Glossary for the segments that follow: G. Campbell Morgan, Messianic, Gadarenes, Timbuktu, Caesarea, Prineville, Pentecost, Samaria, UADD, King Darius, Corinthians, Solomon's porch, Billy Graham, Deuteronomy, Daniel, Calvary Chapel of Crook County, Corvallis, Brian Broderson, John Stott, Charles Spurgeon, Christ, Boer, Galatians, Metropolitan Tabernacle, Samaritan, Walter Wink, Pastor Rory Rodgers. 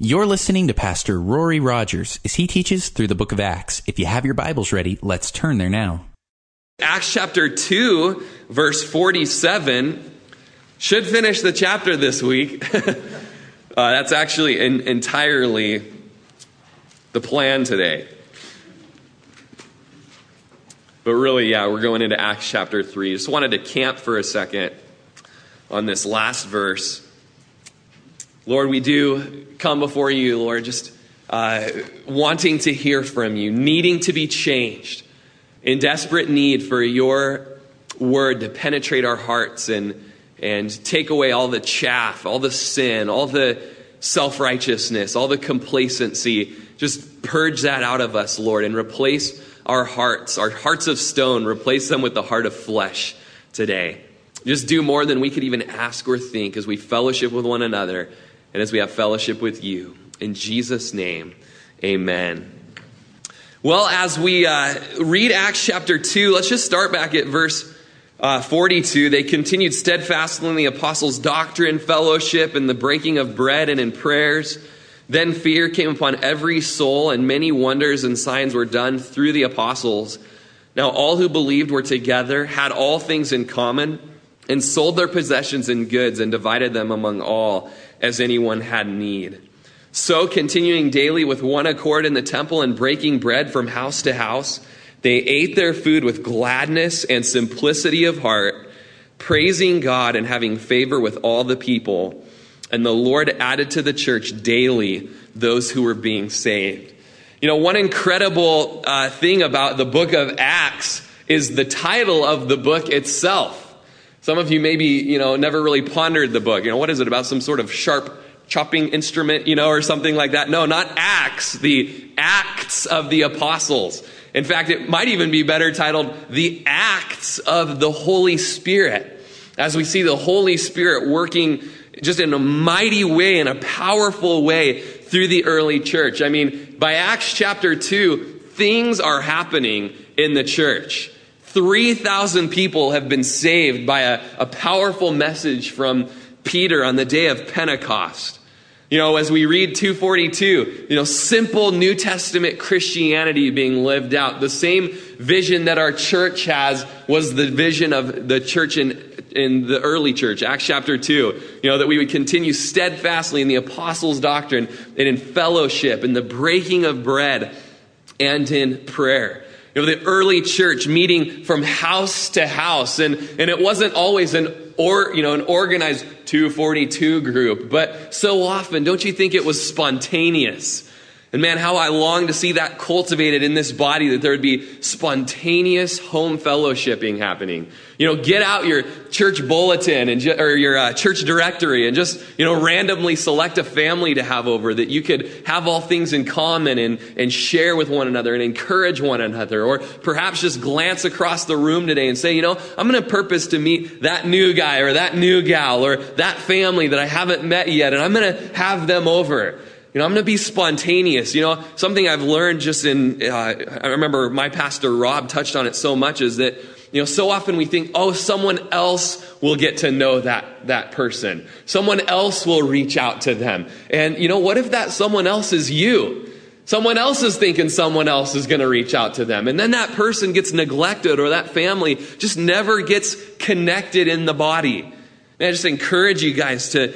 You're listening to Pastor Rory Rodgers as he teaches through the book of Acts. If you have your Bibles ready, let's turn there now. Acts chapter 2, verse 47. Should finish the chapter this week. That's actually entirely the plan today. But really, we're going into Acts chapter 3. Just wanted to camp for a second on this last verse. Lord, we do come before you, Lord, just wanting to hear from you, needing to be changed, in desperate need for your word to penetrate our hearts and take away all the chaff, all the sin, all the self-righteousness, all the complacency. Just purge that out of us, Lord, and replace our hearts of stone, replace them with the heart of flesh today. Just do more than we could even ask or think as we fellowship with one another. And as we have fellowship with you, in Jesus' name, amen. Well, as we read Acts chapter 2, let's just start back at verse 42. They continued steadfastly in the apostles' doctrine, fellowship, and the breaking of bread and in prayers. Then fear came upon every soul, and many wonders and signs were done through the apostles. Now all who believed were together, had all things in common, and sold their possessions and goods, and divided them among all, as anyone had need. So, continuing daily with one accord in the temple and breaking bread from house to house, they ate their food with gladness and simplicity of heart, praising God and having favor with all the people. And the Lord added to the church daily those who were being saved. You know, one incredible thing about the book of Acts is the title of the book itself. Some of you maybe, never really pondered the book. What is it about some sort of sharp chopping instrument, or something like that? No, not Acts, the Acts of the Apostles. In fact, it might even be better titled the Acts of the Holy Spirit, as we see the Holy Spirit working just in a mighty way, in a powerful way through the early church. I mean, by Acts chapter 2, things are happening in the church. 3,000 people have been saved by a powerful message from Peter on the day of Pentecost. As we read 242, simple New Testament Christianity being lived out. The same vision that our church has was the vision of the church in the early church, Acts chapter 2. That we would continue steadfastly in the apostles' doctrine and in fellowship, in the breaking of bread, and in prayer. The early church meeting from house to house. And it wasn't always an organized 242 group. But so often, don't you think it was spontaneous? And man, how I long to see that cultivated in this body, that there would be spontaneous home fellowshipping happening. Get out your church bulletin or your church directory and just, randomly select a family to have over that you could have all things in common and share with one another and encourage one another. Or perhaps just glance across the room today and say, I'm going to purpose to meet that new guy or that new gal or that family that I haven't met yet, and I'm going to have them over. I'm going to be spontaneous. Something I've learned just I remember my pastor Rob touched on it so much, is that, so often we think, someone else will get to know that person. Someone else will reach out to them. And, what if that someone else is you? Someone else is thinking someone else is going to reach out to them. And then that person gets neglected, or that family just never gets connected in the body. And I just encourage you guys to,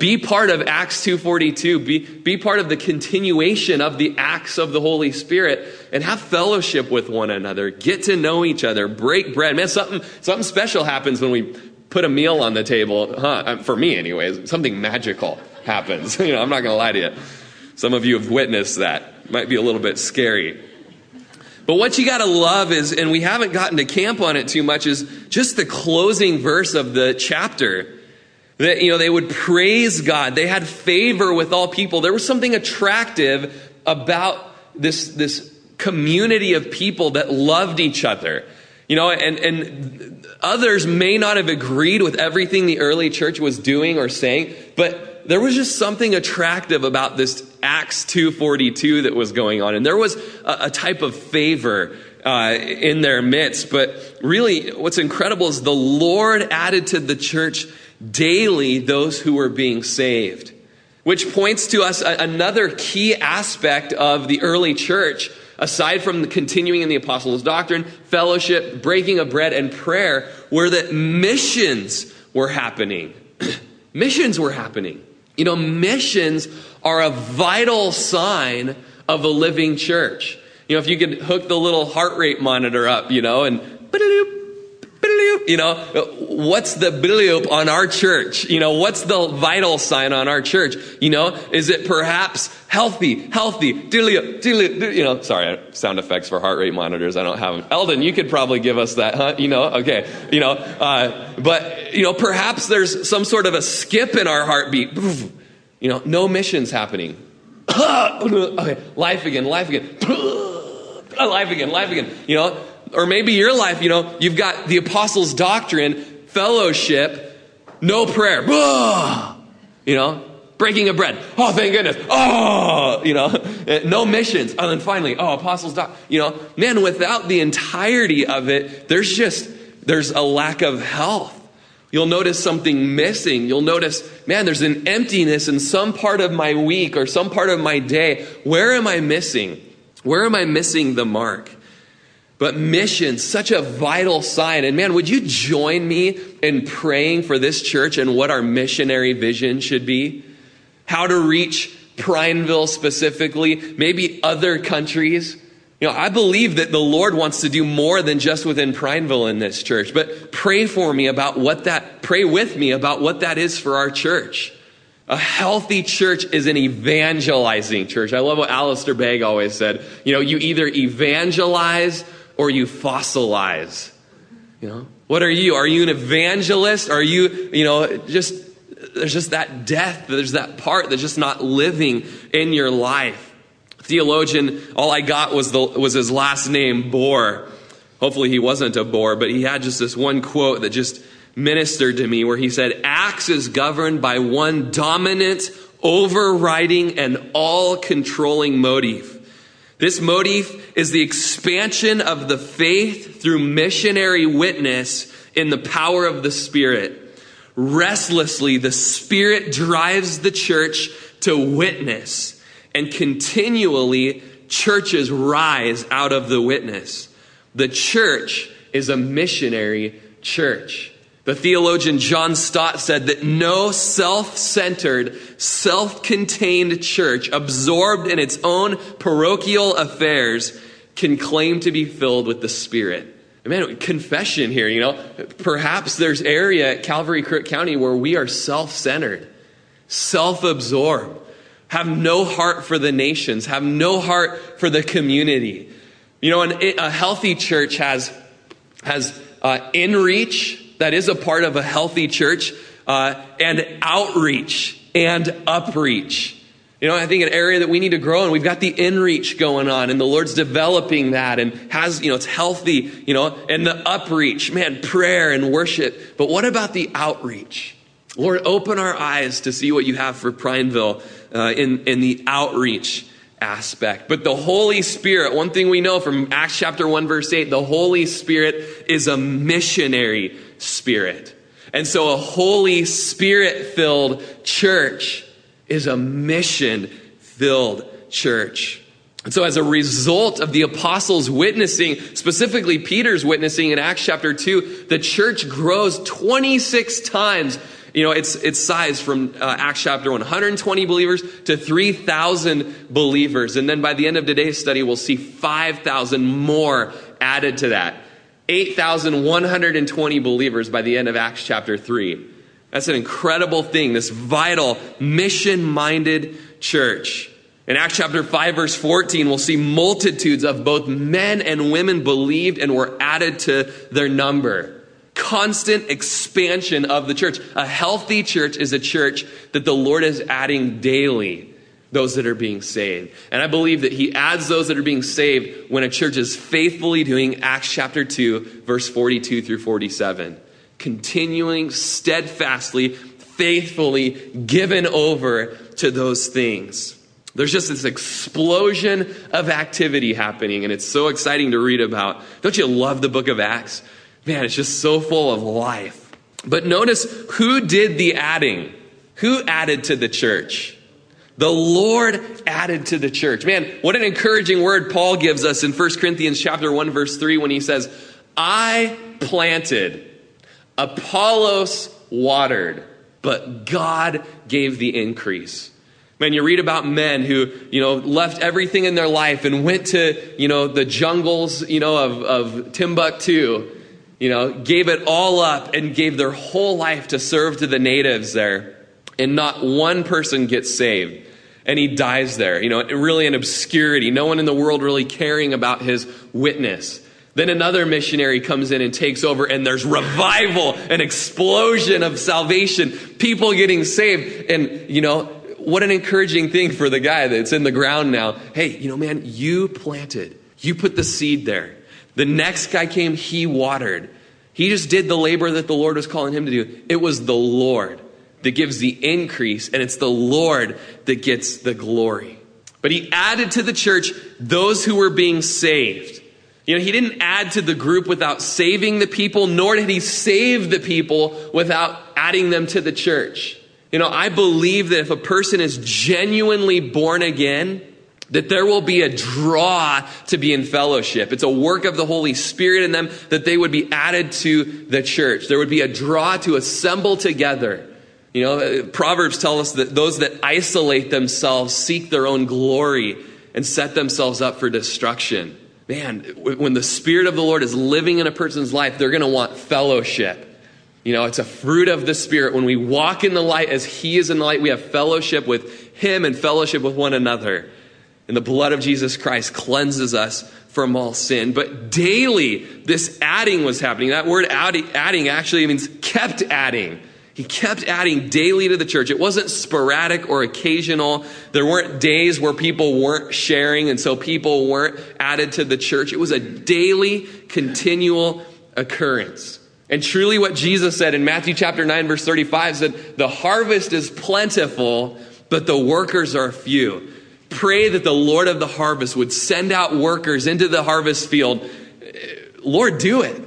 be part of Acts 2:42, be part of the continuation of the Acts of the Holy Spirit, and have fellowship with one another, get to know each other, break bread. Man, something special happens when we put a meal on the table, huh? For me anyways, something magical happens. I'm not going to lie to you. Some of you have witnessed that. It might be a little bit scary. But what you got to love is, and we haven't gotten to camp on it too much, is just the closing verse of the chapter. That, they would praise God. They had favor with all people. There was something attractive about this community of people that loved each other. And others may not have agreed with everything the early church was doing or saying, but there was just something attractive about this Acts 2:42 that was going on. And there was a type of favor in their midst. But really, what's incredible is the Lord added to the church daily those who were being saved. which points to us another key aspect of the early church, aside from the continuing in the apostles' doctrine, fellowship, breaking of bread, and prayer, were that missions were happening. Missions were happening. You know, missions are a vital sign of a living church. You know, if you could hook the little heart rate monitor up, you know, and you know, what's the biliope on our church? You know, what's the vital sign on our church? You know, is it perhaps healthy, you know, sorry, sound effects for heart rate monitors, I don't have them. Eldon, you could probably give us that, huh? You know, okay, you know, but, you know, perhaps there's some sort of a skip in our heartbeat. You know, no missions happening. Okay, life again, you know. Or maybe your life, you know, you've got the apostles' doctrine, fellowship, no prayer. You know, breaking of bread. Oh, thank goodness. Oh, you know, no missions. And then finally, oh, apostles' doctrine. You know, man, without the entirety of it, there's a lack of health. You'll notice something missing. You'll notice, man, there's an emptiness in some part of my week or some part of my day. Where am I missing? Where am I missing the mark? But mission, such a vital sign. And man, would you join me in praying for this church and what our missionary vision should be? How to reach Prineville specifically, maybe other countries. You know, I believe that the Lord wants to do more than just within Prineville in this church. But pray with me about what that is for our church. A healthy church is an evangelizing church. I love what Alistair Begg always said. You know, you either evangelize or you fossilize. You know, what are you? Are you an evangelist? Are you, you know, just, there's just that death. There's that part that's just not living in your life. Theologian, all I got was his last name, Boer. Hopefully he wasn't a Boer, but he had just this one quote that just ministered to me, where he said, Acts is governed by one dominant, overriding, and all-controlling motive. This motif is the expansion of the faith through missionary witness in the power of the Spirit. Restlessly, the Spirit drives the church to witness, and continually, churches rise out of the witness. The church is a missionary church. The theologian John Stott said that no self-centered, self-contained church absorbed in its own parochial affairs can claim to be filled with the Spirit. Man, confession here, you know. Perhaps there's area at Calvary Crook County where we are self-centered, self-absorbed, have no heart for the nations, have no heart for the community. You know, a healthy church has in-reach. That is a part of a healthy church, and outreach and upreach. You know, I think an area that we need to grow in, we've got the inreach going on, and the Lord's developing that, and has, you know, it's healthy, you know, and the upreach, man, prayer and worship. But what about the outreach? Lord, open our eyes to see what you have for Prineville in the outreach aspect. But the Holy Spirit, one thing we know from Acts chapter 1, verse 8, the Holy Spirit is a missionary Spirit. And so a Holy Spirit-filled church is a mission-filled church. And so as a result of the apostles' witnessing, specifically Peter's witnessing in Acts chapter 2, the church grows 26 times. You know, its size from Acts chapter 1, 120 believers to 3,000 believers. And then by the end of today's study, we'll see 5,000 more added to that. 8,120 believers by the end of Acts chapter 3. That's an incredible thing, this vital, mission-minded church. In Acts chapter 5, verse 14, we'll see multitudes of both men and women believed and were added to their number. Constant expansion of the church. A healthy church is a church that the Lord is adding daily, those that are being saved. And I believe that he adds those that are being saved when a church is faithfully doing Acts chapter 2, verse 42 through 47. Continuing steadfastly, faithfully given over to those things. There's just this explosion of activity happening, and it's so exciting to read about. Don't you love the book of Acts? Man, it's just so full of life. But notice who did the adding. Who added to the church? The Lord added to the church. Man, what an encouraging word Paul gives us in 1 Corinthians chapter 1, verse 3, when he says, I planted, Apollos watered, but God gave the increase. Man, you read about men who, left everything in their life and went to, the jungles, of Timbuktu, gave it all up and gave their whole life to serve to the natives there. And not one person gets saved. And he dies there, really in obscurity. No one in the world really caring about his witness. Then another missionary comes in and takes over, and there's revival, an explosion of salvation, people getting saved. And, what an encouraging thing for the guy that's in the ground now. Hey, man, you planted. You put the seed there. The next guy came, he watered. He just did the labor that the Lord was calling him to do. It was the Lord that gives the increase, and it's the Lord that gets the glory. But he added to the church those who were being saved. He didn't add to the group without saving the people, nor did he save the people without adding them to the church. I believe that if a person is genuinely born again, that there will be a draw to be in fellowship. It's a work of the Holy Spirit in them that they would be added to the church. There would be a draw to assemble together. Proverbs tell us that those that isolate themselves seek their own glory and set themselves up for destruction. Man, when the Spirit of the Lord is living in a person's life, they're going to want fellowship. It's a fruit of the Spirit. When we walk in the light as He is in the light, we have fellowship with Him and fellowship with one another. And the blood of Jesus Christ cleanses us from all sin. But daily, this adding was happening. That word adding actually means kept adding. He kept adding daily to the church. It wasn't sporadic or occasional. There weren't days where people weren't sharing, and so people weren't added to the church. It was a daily, continual occurrence. And truly what Jesus said in Matthew chapter 9, verse 35 said, the harvest is plentiful, but the workers are few. Pray that the Lord of the harvest would send out workers into the harvest field. Lord, do it.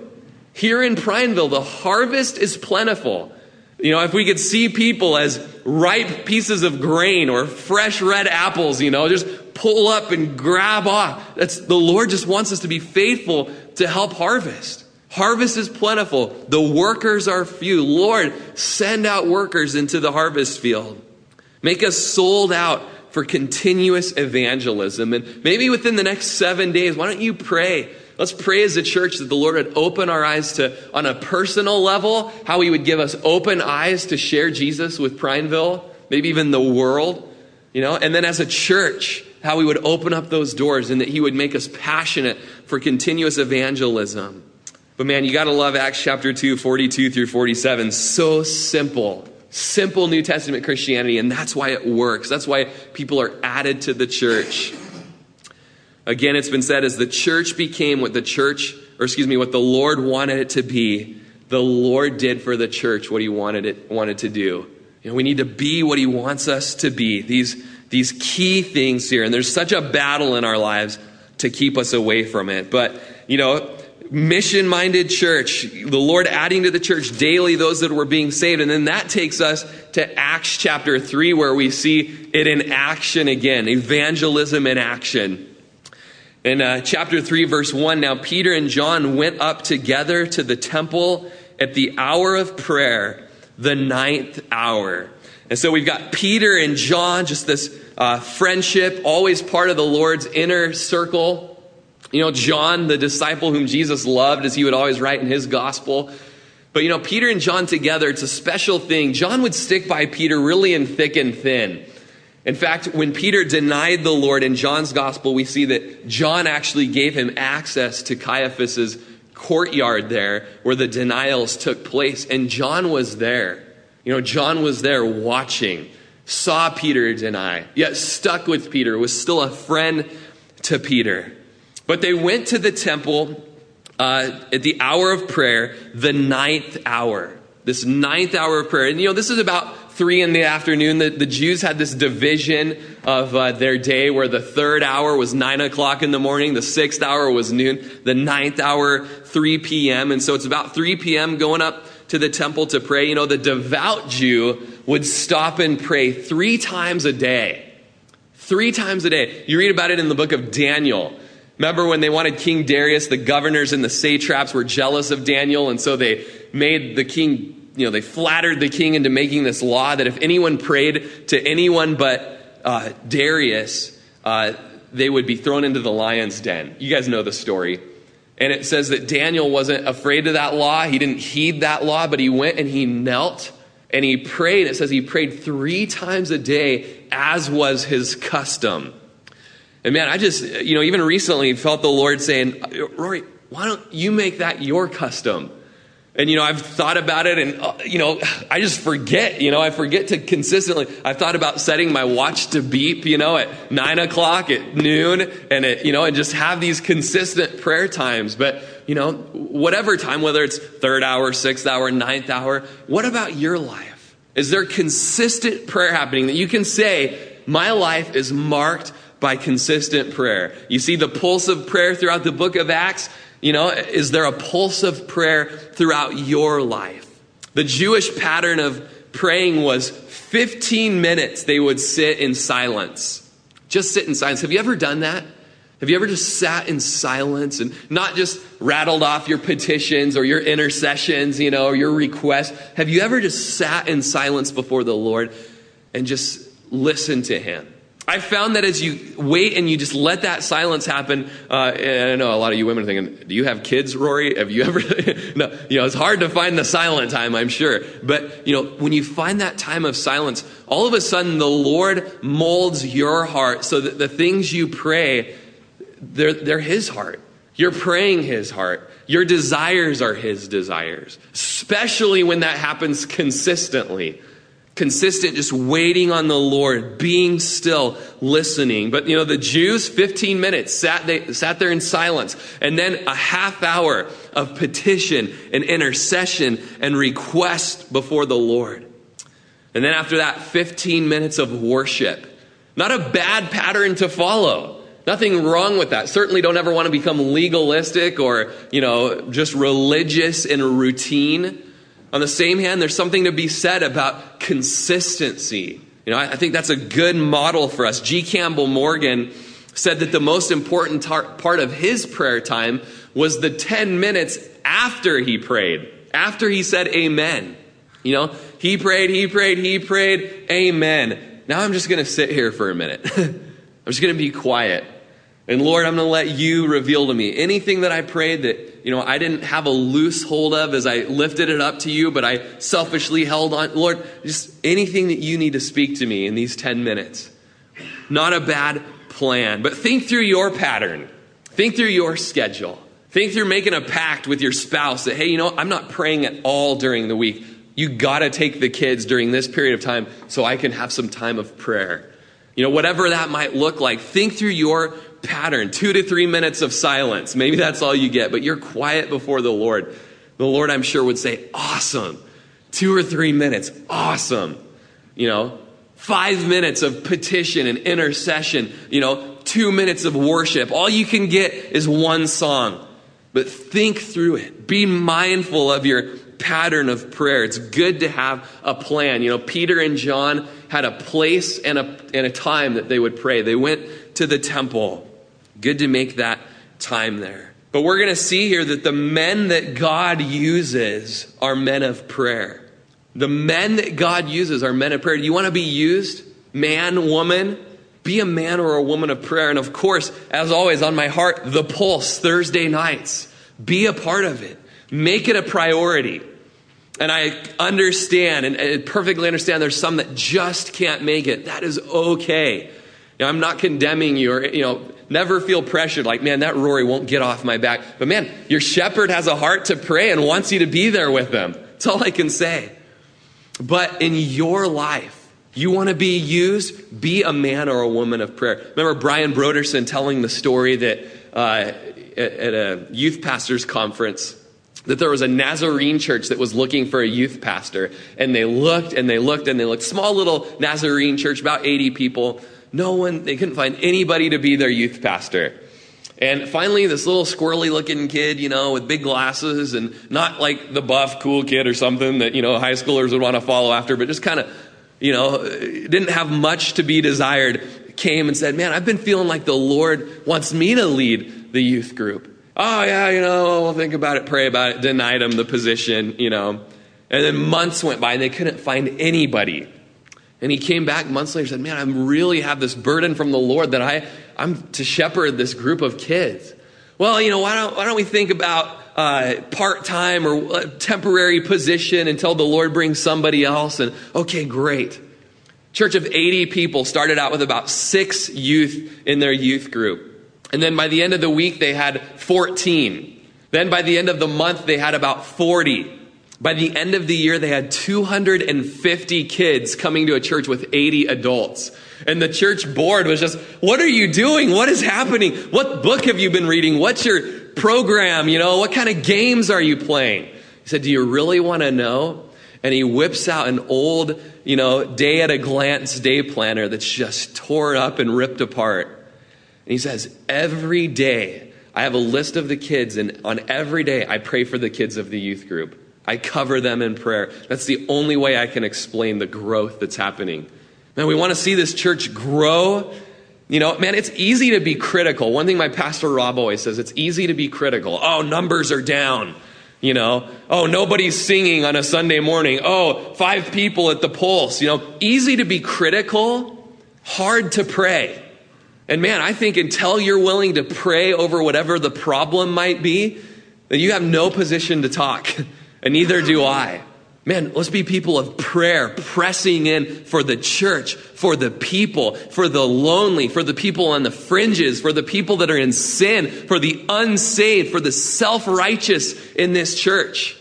Here in Prineville, the harvest is plentiful. If we could see people as ripe pieces of grain or fresh red apples, just pull up and grab off. The Lord just wants us to be faithful to help harvest. Harvest is plentiful. The workers are few. Lord, send out workers into the harvest field. Make us sold out for continuous evangelism. And maybe within the next 7 days, why don't you pray? Let's pray as a church that the Lord would open our eyes to, on a personal level, how He would give us open eyes to share Jesus with Prineville, maybe even the world, and then as a church, how we would open up those doors and that He would make us passionate for continuous evangelism. But man, you got to love Acts chapter 2, 42 through 47. So simple. Simple New Testament Christianity, and that's why it works. That's why people are added to the church. Again, it's been said as the church became what the Lord wanted it to be, the Lord did for the church what He wanted to do. We need to be what He wants us to be. These key things here. And there's such a battle in our lives to keep us away from it. But, mission-minded church, the Lord adding to the church daily those that were being saved. And then that takes us to Acts chapter 3, where we see it in action again, evangelism in action. In chapter 3, verse 1, now Peter and John went up together to the temple at the hour of prayer, the ninth hour. And so we've got Peter and John, just this friendship, always part of the Lord's inner circle. John, the disciple whom Jesus loved, as he would always write in his gospel. But, Peter and John together, it's a special thing. John would stick by Peter really in thick and thin. In fact, when Peter denied the Lord in John's gospel, we see that John actually gave him access to Caiaphas's courtyard there where the denials took place. And John was there. John was there watching, saw Peter deny, yet stuck with Peter, was still a friend to Peter. But they went to the temple at the hour of prayer, the ninth hour. This ninth hour of prayer. And, this is about 3 p.m. The Jews had this division of their day where the third hour was 9 o'clock in the morning. The sixth hour was noon. The ninth hour, 3 p.m. And so it's about 3 p.m. going up to the temple to pray. The devout Jew would stop and pray 3 times a day. Three times a day. You read about it in the book of Daniel. Remember when they wanted King Darius, the governors and the satraps were jealous of Daniel, and so they made the king, they flattered the king into making this law that if anyone prayed to anyone but Darius, they would be thrown into the lion's den. You guys know the story. And it says that Daniel wasn't afraid of that law. He didn't heed that law, but he went and he knelt and he prayed. It says he prayed three times a day, as was his custom. And man, I just, even recently felt the Lord saying, Rory, why don't you make that your custom? And, I've thought about it and, I just forget, I forget to consistently. I've thought about setting my watch to beep, at 9 o'clock, at noon, and at, and just have these consistent prayer times. But, whatever time, whether it's 3rd hour, 6th hour, 9th hour, what about your life? Is there consistent prayer happening that you can say, my life is marked by consistent prayer? You see the pulse of prayer throughout the book of Acts. Is there a pulse of prayer throughout your life? The Jewish pattern of praying was 15 minutes. They would sit in silence. Just sit in silence. Have you ever done that? Have you ever just sat in silence and not just rattled off your petitions or your intercessions, or your requests? Have you ever just sat in silence before the Lord and just listened to him? I found that as you wait and you just let that silence happen, and I know a lot of you women are thinking, do you have kids, Rory? Have you ever? No, it's hard to find the silent time, I'm sure. But, when you find that time of silence, all of a sudden the Lord molds your heart so that the things you pray, they're his heart. You're praying his heart. Your desires are his desires, especially when that happens consistently. Consistent, just waiting on the Lord, being still, listening. But, the Jews, 15 minutes, sat there in silence. And then a half hour of petition and intercession and request before the Lord. And then after that, 15 minutes of worship. Not a bad pattern to follow. Nothing wrong with that. Certainly don't ever want to become legalistic or, just religious in a routine. On the same hand, there's something to be said about consistency. I think that's a good model for us. G. Campbell Morgan said that the most important part of his prayer time was the 10 minutes after he prayed, after he said amen. He prayed, amen. Now I'm just going to sit here for a minute. I'm just going to be quiet. And Lord, I'm going to let you reveal to me anything that I prayed that, I didn't have a loose hold of as I lifted it up to you, but I selfishly held on. Lord, just anything that you need to speak to me in these 10 minutes. Not a bad plan, but think through your pattern. Think through your schedule. Think through making a pact with your spouse that, hey, I'm not praying at all during the week. You got to take the kids during this period of time so I can have some time of prayer. Whatever that might look like, think through your pattern. 2 to 3 minutes of silence. Maybe that's all you get, but you're quiet before the Lord. The Lord, I'm sure, would say, awesome. 2 or 3 minutes. Awesome. 5 minutes of petition and intercession. 2 minutes of worship. All you can get is one song, but think through it. Be mindful of your pattern of prayer. It's good to have a plan. Peter and John had a place and a time that they would pray. They went to the temple. Good to make that time there. But we're going to see here that the men that God uses are men of prayer. The men that God uses are men of prayer. Do you want to be used? Man, woman? Be a man or a woman of prayer. And of course, as always, on my heart, the Pulse Thursday nights. Be a part of it. Make it a priority. And I understand and perfectly understand there's some that just can't make it. That is okay. I'm not condemning you or, never feel pressured like, man, that Rory won't get off my back. But man, your shepherd has a heart to pray and wants you to be there with them. That's all I can say. But in your life, you want to be used, be a man or a woman of prayer. Remember Brian Broderson telling the story that at a youth pastor's conference, that there was a Nazarene church that was looking for a youth pastor. And they looked and they looked and they looked. Small little Nazarene church, about 80 people. They couldn't find anybody to be their youth pastor. And finally, this little squirrely looking kid, with big glasses and not like the buff, cool kid or something that, high schoolers would want to follow after, but just kind of, didn't have much to be desired, came and said, man, I've been feeling like the Lord wants me to lead the youth group. Oh, yeah, we'll think about it, pray about it, denied him the position, And then months went by and they couldn't find anybody. And he came back months later and said, man, I really have this burden from the Lord that I'm to shepherd this group of kids. Well, why don't we think about part-time or temporary position until the Lord brings somebody else? And okay, great. Church of 80 people started out with about 6 youth in their youth group. And then by the end of the week, they had 14. Then by the end of the month, they had about 40. By the end of the year, they had 250 kids coming to a church with 80 adults. And the church board was just, what are you doing? What is happening? What book have you been reading? What's your program? What kind of games are you playing? He said, do you really want to know? And he whips out an old, day at a glance day planner that's just torn up and ripped apart. And he says, every day, I have a list of the kids, and on every day, I pray for the kids of the youth group. I cover them in prayer. That's the only way I can explain the growth that's happening. Man, we want to see this church grow. It's easy to be critical. One thing my pastor Rob always says, it's easy to be critical. Oh, numbers are down. Oh, nobody's singing on a Sunday morning. Oh, 5 people at the pulse. Easy to be critical, hard to pray. And man, I think until you're willing to pray over whatever the problem might be, then you have no position to talk. And neither do I. Man, let's be people of prayer, pressing in for the church, for the people, for the lonely, for the people on the fringes, for the people that are in sin, for the unsaved, for the self-righteous in this church.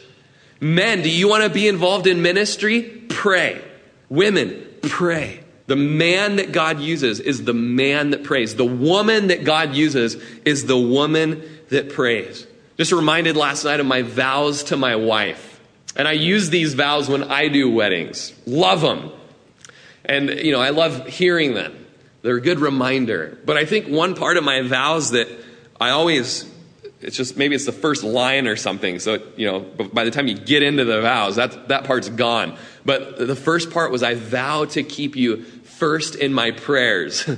Men, do you want to be involved in ministry? Pray. Women, pray. The man that God uses is the man that prays. The woman that God uses is the woman that prays. Just reminded last night of my vows to my wife. And I use these vows when I do weddings. Love them. And, I love hearing them. They're a good reminder. But I think one part of my vows that I always, it's just maybe it's the first line or something. So, by the time you get into the vows, that part's gone. But the first part was I vow to keep you first in my prayers.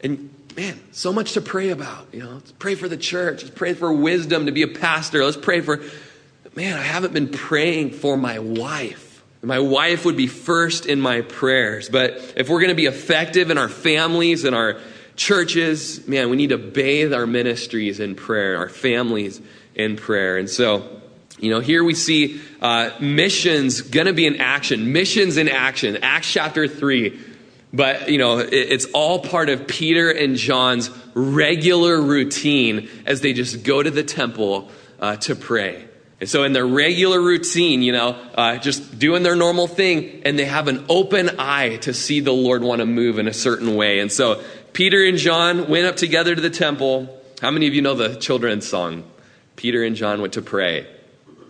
And man, so much to pray about. Let's pray for the church. Let's pray for wisdom to be a pastor. Let's pray for, I haven't been praying for my wife. My wife would be first in my prayers. But if we're going to be effective in our families and our churches, we need to bathe our ministries in prayer, our families in prayer. And so, here we see missions going to be in action. Missions in action. Acts chapter 3. But, it's all part of Peter and John's regular routine as they just go to the temple to pray. And so in their regular routine, just doing their normal thing, and they have an open eye to see the Lord want to move in a certain way. And so Peter and John went up together to the temple. How many of you know the children's song? Peter and John went to pray.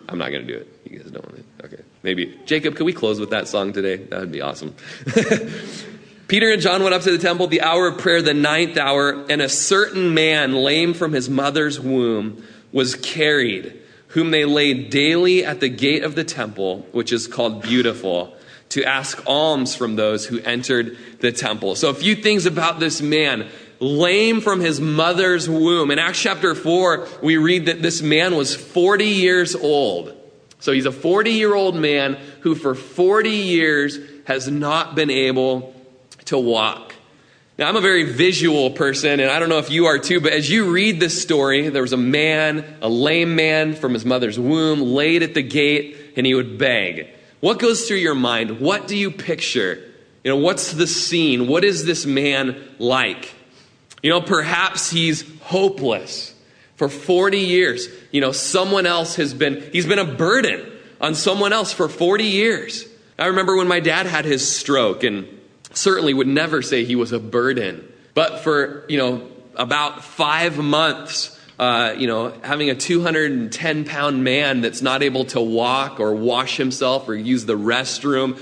I'm not going to do it. You guys don't want it. Okay. Maybe. Jacob, could we close with that song today? That would be awesome. Peter and John went up to the temple, the hour of prayer, the ninth hour, and a certain man, lame from his mother's womb, was carried, whom they laid daily at the gate of the temple, which is called Beautiful, to ask alms from those who entered the temple. So a few things about this man, lame from his mother's womb. In Acts chapter 4, we read that this man was 40 years old. So he's a 40-year-old man who for 40 years has not been able to walk. Now, I'm a very visual person, and I don't know if you are too, but as you read this story, there was a man, a lame man from his mother's womb, laid at the gate, and he would beg. What goes through your mind? What do you picture? What's the scene? What is this man like? Perhaps he's hopeless for 40 years. Someone else he's been a burden on someone else for 40 years. I remember when my dad had his stroke, and certainly would never say he was a burden. But for, about 5 months, having a 210-pound man that's not able to walk or wash himself or use the restroom,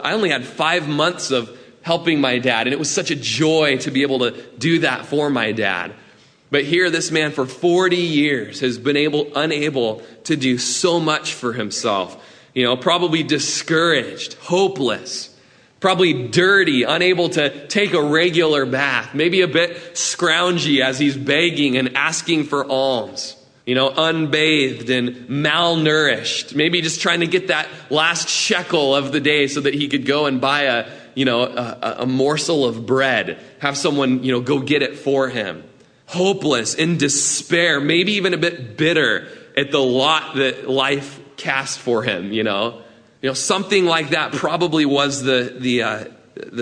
I only had 5 months of helping my dad. And it was such a joy to be able to do that for my dad. But here, this man for 40 years has been unable to do so much for himself. Probably discouraged, hopeless. Probably dirty, unable to take a regular bath. Maybe a bit scroungy as he's begging and asking for alms. You know, unbathed and malnourished. Maybe just trying to get that last shekel of the day so that he could go and buy a morsel of bread. Have someone, go get it for him. Hopeless, in despair, maybe even a bit bitter at the lot that life cast for him, Something like that probably was the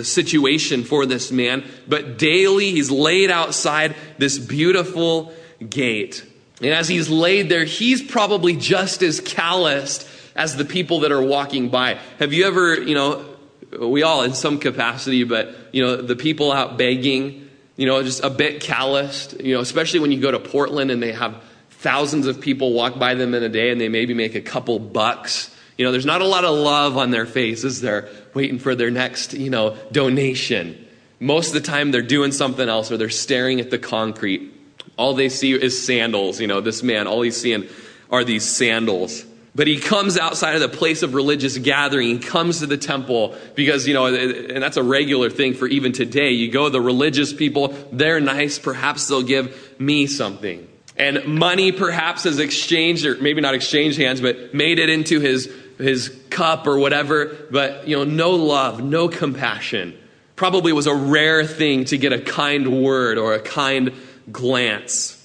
situation for this man. But daily he's laid outside this beautiful gate. And as he's laid there, he's probably just as calloused as the people that are walking by. Have you ever, we all in some capacity, but, the people out begging, just a bit calloused, especially when you go to Portland and they have thousands of people walk by them in a day and they maybe make a couple bucks. There's not a lot of love on their faces. They're waiting for their next, donation. Most of the time they're doing something else or they're staring at the concrete. All they see is sandals. This man, all he's seeing are these sandals. But he comes outside of the place of religious gathering. He comes to the temple because, and that's a regular thing for even today. You go, the religious people, they're nice. Perhaps they'll give me something. And money perhaps has exchanged, or maybe not exchanged hands, but made it into his cup or whatever. But, no love, no compassion. Probably was a rare thing to get a kind word or a kind glance.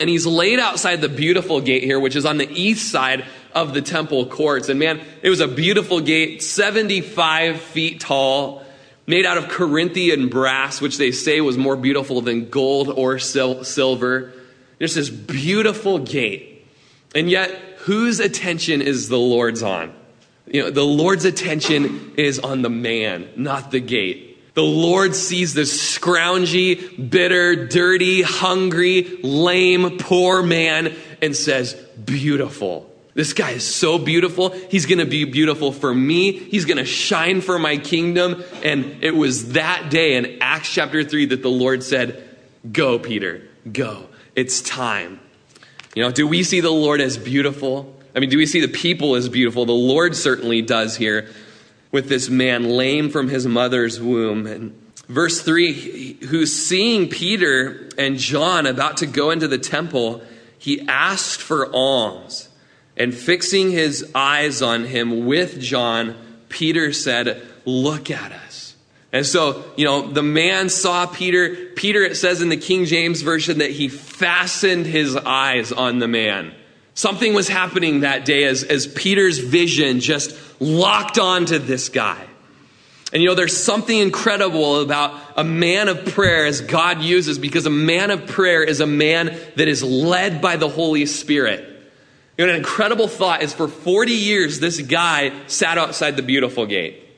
And he's laid outside the beautiful gate here, which is on the east side of the temple courts. And man, it was a beautiful gate, 75 feet tall, made out of Corinthian brass, which they say was more beautiful than gold or silver. There's this beautiful gate. And yet, whose attention is the Lord's on? The Lord's attention is on the man, not the gate. The Lord sees this scroungy, bitter, dirty, hungry, lame, poor man and says, beautiful. This guy is so beautiful. He's going to be beautiful for me. He's going to shine for my kingdom. And it was that day in Acts chapter 3 that the Lord said, go, Peter, go. It's time. Do we see the Lord as beautiful? Do we see the people as beautiful? The Lord certainly does here with this man lame from his mother's womb. And verse 3, who's seeing Peter and John about to go into the temple, he asked for alms. And fixing his eyes on him with John, Peter said, look at us. And so, the man saw Peter. Peter, it says in the King James Version that he fastened his eyes on the man. Something was happening that day as Peter's vision just locked onto this guy. And there's something incredible about a man of prayer as God uses, because a man of prayer is a man that is led by the Holy Spirit. An incredible thought is for 40 years, this guy sat outside the beautiful gate.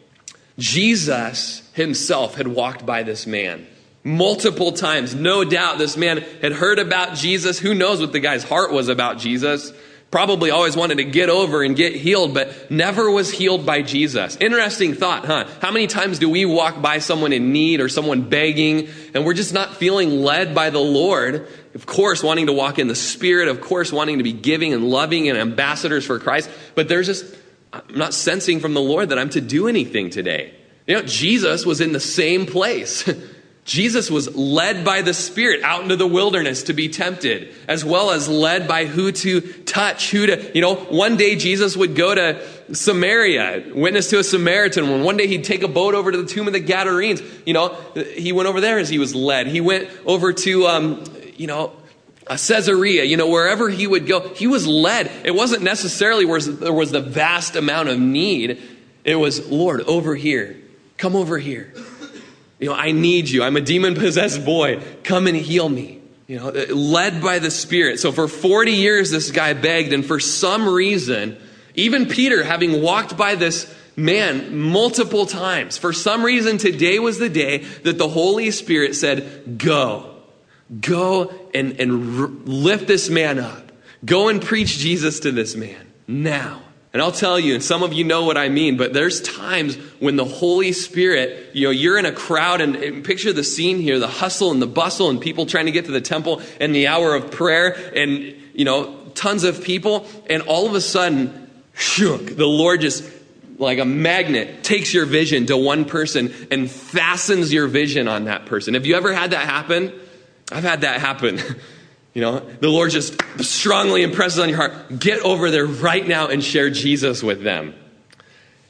Jesus himself had walked by this man multiple times. No doubt this man had heard about Jesus. Who knows what the guy's heart was about Jesus? Probably always wanted to get over and get healed, but never was healed by Jesus. Interesting thought, huh? How many times do we walk by someone in need or someone begging, and we're just not feeling led by the Lord? Of course, wanting to walk in the Spirit. Of course, wanting to be giving and loving and ambassadors for Christ. But there's just... I'm not sensing from the Lord that I'm to do anything today. Jesus was in the same place. Jesus was led by the Spirit out into the wilderness to be tempted, as well as led by who to touch, one day Jesus would go to Samaria, witness to a Samaritan woman. One day he'd take a boat over to the tomb of the Gadarenes. He went over there as he was led. He went over to, Caesarea, wherever he would go, he was led. It wasn't necessarily where there was the vast amount of need. It was, Lord, over here. Come over here. I need you. I'm a demon-possessed boy. Come and heal me. Led by the Spirit. So for 40 years, this guy begged. And for some reason, even Peter, having walked by this man multiple times, for some reason, today was the day that the Holy Spirit said, go and lift this man up. Go and preach Jesus to this man now. And I'll tell you, and some of you know what I mean, but there's times when the Holy Spirit, you're in a crowd and picture the scene here, the hustle and the bustle and people trying to get to the temple and the hour of prayer and, tons of people. And all of a sudden, the Lord just like a magnet, takes your vision to one person and fastens your vision on that person. Have you ever had that happen? I've had that happen. You know, the Lord just strongly impresses on your heart, get over there right now and share Jesus with them.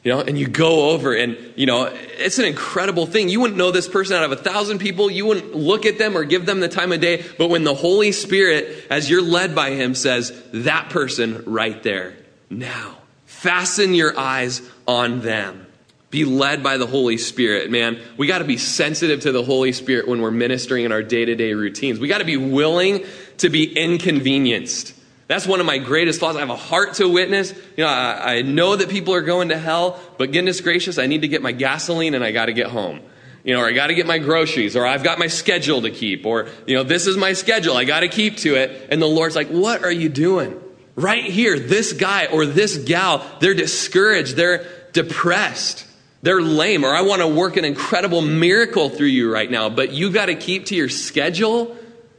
You know, and you go over and, you know, it's an incredible thing. You wouldn't know this person out of 1,000 people. You wouldn't look at them or give them the time of day. But when the Holy Spirit, as you're led by him, says, that person right there, now, fasten your eyes on them. Be led by the Holy Spirit, man. We got to be sensitive to the Holy Spirit when we're ministering in our day-to-day routines. We got to be willing to be inconvenienced. That's one of my greatest flaws. I have a heart to witness. You know, I know that people are going to hell, but goodness gracious, I need to get my gasoline and I got to get home. You know, or I got to get my groceries, or I've got my schedule to keep, or, you know, this is my schedule. I got to keep to it. And the Lord's like, what are you doing? Right here, this guy or this gal, they're discouraged. They're depressed. They're lame. Or I want to work an incredible miracle through you right now, but you got to keep to your schedule.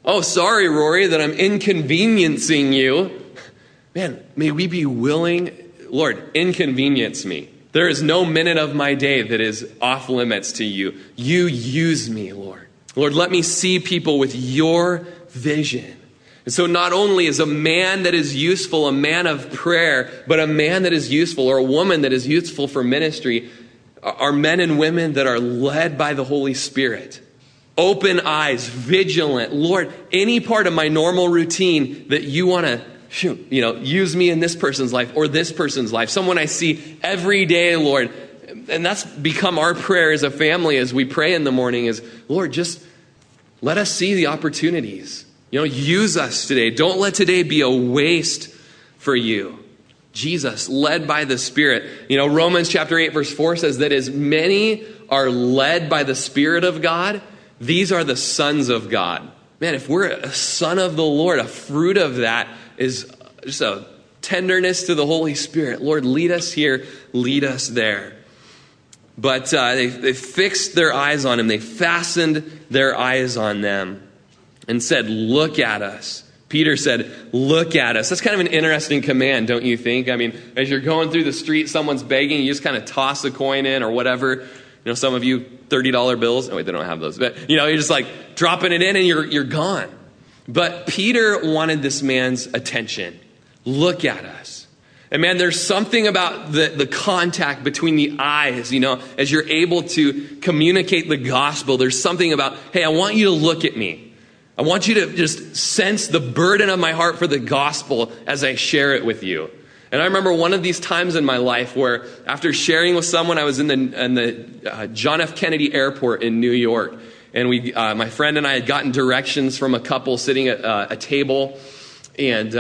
Oh, sorry, Rory, that I'm inconveniencing you. Man, may we be willing, Lord, inconvenience me. There is no minute of my day that is off limits to you. You use me, Lord. Lord, let me see people with your vision. And so not only is a man that is useful, a man of prayer, but a man that is useful or a woman that is useful for ministry are men and women that are led by the Holy Spirit. Open eyes, vigilant. Lord, any part of my normal routine that you want to, you know, use me in this person's life or this person's life. Someone I see every day, Lord. And that's become our prayer as a family as we pray in the morning is, Lord, just let us see the opportunities. You know, use us today. Don't let today be a waste for you. Jesus, led by the Spirit. You know, Romans chapter 8, verse 4 says that as many are led by the Spirit of God, these are the sons of God. Man, if we're a son of the Lord, a fruit of that is just a tenderness to the Holy Spirit. Lord, lead us here, lead us there. But they fixed their eyes on him. They fastened their eyes on them and said, look at us. Peter said, look at us. That's kind of an interesting command, don't you think? I mean, as you're going through the street, someone's begging, you just kind of toss a coin in or whatever. You know, some of you, $30 bills. Oh, wait, they don't have those. But, you know, you're just like dropping it in and you're gone. But Peter wanted this man's attention. Look at us. And man, there's something about the contact between the eyes, you know, as you're able to communicate the gospel. There's something about, hey, I want you to look at me. I want you to just sense the burden of my heart for the gospel as I share it with you. And I remember one of these times in my life where after sharing with someone, I was in the John F. Kennedy Airport in New York. And we my friend and I had gotten directions from a couple sitting at a table. And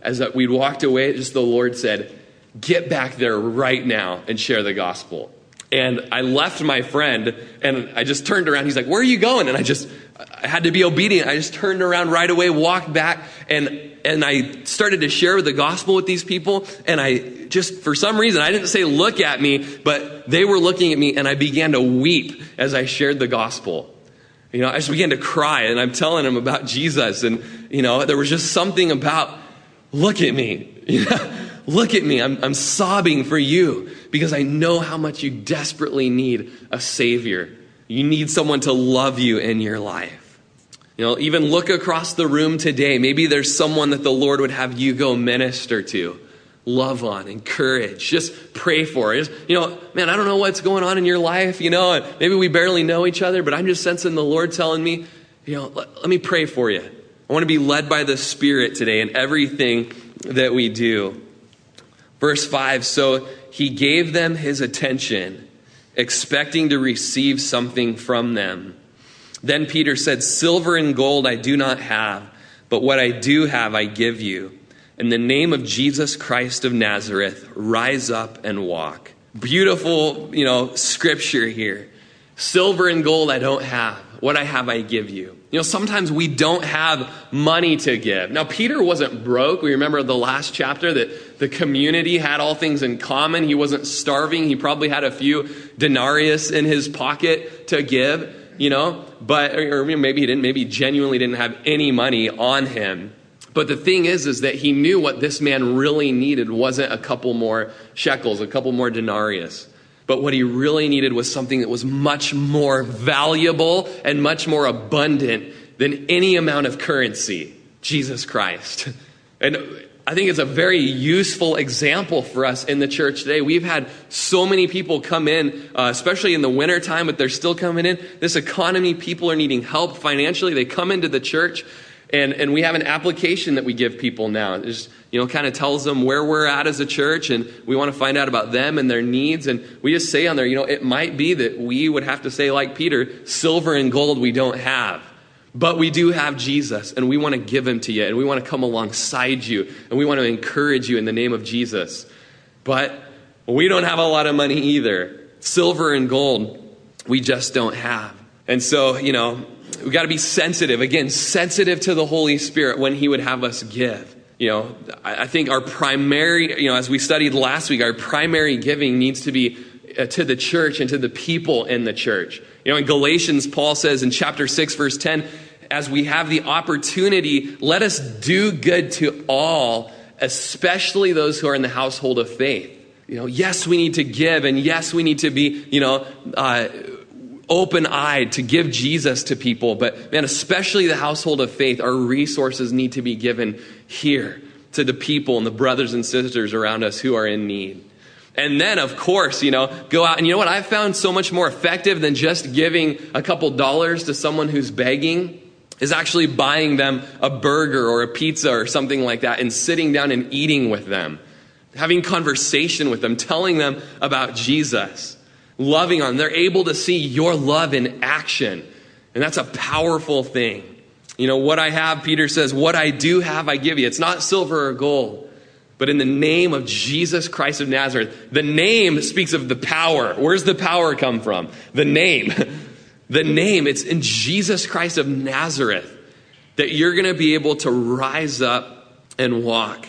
as we walked away, just the Lord said, get back there right now and share the gospel. And I left my friend and I just turned around. He's like, where are you going? And I had to be obedient. I just turned around right away, walked back, and I started to share the gospel with these people. And I just, for some reason, I didn't say, look at me, but they were looking at me and I began to weep as I shared the gospel. You know, I just began to cry and I'm telling them about Jesus. And, you know, there was just something about, look at me. Look at me. I'm sobbing for you because I know how much you desperately need a savior. You need someone to love you in your life. You know, even look across the room today. Maybe there's someone that the Lord would have you go minister to, love on, encourage, just pray for. Just, you know, man, I don't know what's going on in your life, you know, and maybe we barely know each other, but I'm just sensing the Lord telling me, you know, let me pray for you. I want to be led by the Spirit today in everything that we do. Verse 5, so he gave them his attention, expecting to receive something from them. Then Peter said, silver and gold I do not have, but what I do have I give you. In the name of Jesus Christ of Nazareth, rise up and walk. Beautiful, you know, scripture here. Silver and gold I don't have. What I have I give you. You know, sometimes we don't have money to give. Now, Peter wasn't broke. We remember the last chapter that the community had all things in common. He wasn't starving. He probably had a few denarii in his pocket to give, you know, but or maybe he genuinely didn't have any money on him. But the thing is that he knew what this man really needed wasn't a couple more shekels, a couple more denarii. But what he really needed was something that was much more valuable and much more abundant than any amount of currency, Jesus Christ. And I think it's a very useful example for us in the church today. We've had so many people come in, especially in the wintertime, but they're still coming in. This economy, people are needing help financially. They come into the church, and we have an application that we give people now. It just, kind of tells them where we're at as a church, and we want to find out about them and their needs. And we just say on there, it might be that we would have to say, like Peter, silver and gold we don't have. But we do have Jesus, and we want to give him to you, and we want to come alongside you, and we want to encourage you in the name of Jesus. But we don't have a lot of money either. Silver and gold, we just don't have. And so, we got to be sensitive. Again, sensitive to the Holy Spirit when he would have us give. I think our primary, as we studied last week, our primary giving needs to be to the church and to the people in the church. In Galatians, Paul says in chapter 6, verse 10, as we have the opportunity, let us do good to all, especially those who are in the household of faith. Yes, we need to give, and yes, we need to be, open-eyed to give Jesus to people. But man, especially the household of faith, our resources need to be given here to the people and the brothers and sisters around us who are in need. And then, of course, go out. And you know what I've found so much more effective than just giving a couple dollars to someone who's begging is actually buying them a burger or a pizza or something like that and sitting down and eating with them, having conversation with them, telling them about Jesus, loving on them. They're able to see your love in action. And that's a powerful thing. What I have, Peter says, what I do have, I give you. It's not silver or gold, but in the name of Jesus Christ of Nazareth. The name speaks of the power. Where's the power come from? The name. The name. It's in Jesus Christ of Nazareth that you're going to be able to rise up and walk.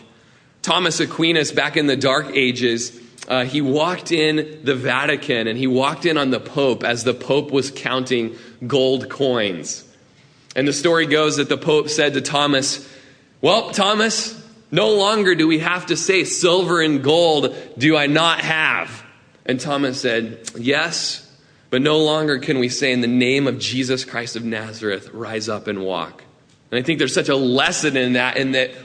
Thomas Aquinas, back in the Dark Ages, he walked in the Vatican, and he walked in on the Pope as the Pope was counting gold coins. And the story goes that the Pope said to Thomas, well, Thomas, no longer do we have to say silver and gold do I not have. And Thomas said, yes, but no longer can we say in the name of Jesus Christ of Nazareth, rise up and walk. And I think there's such a lesson in that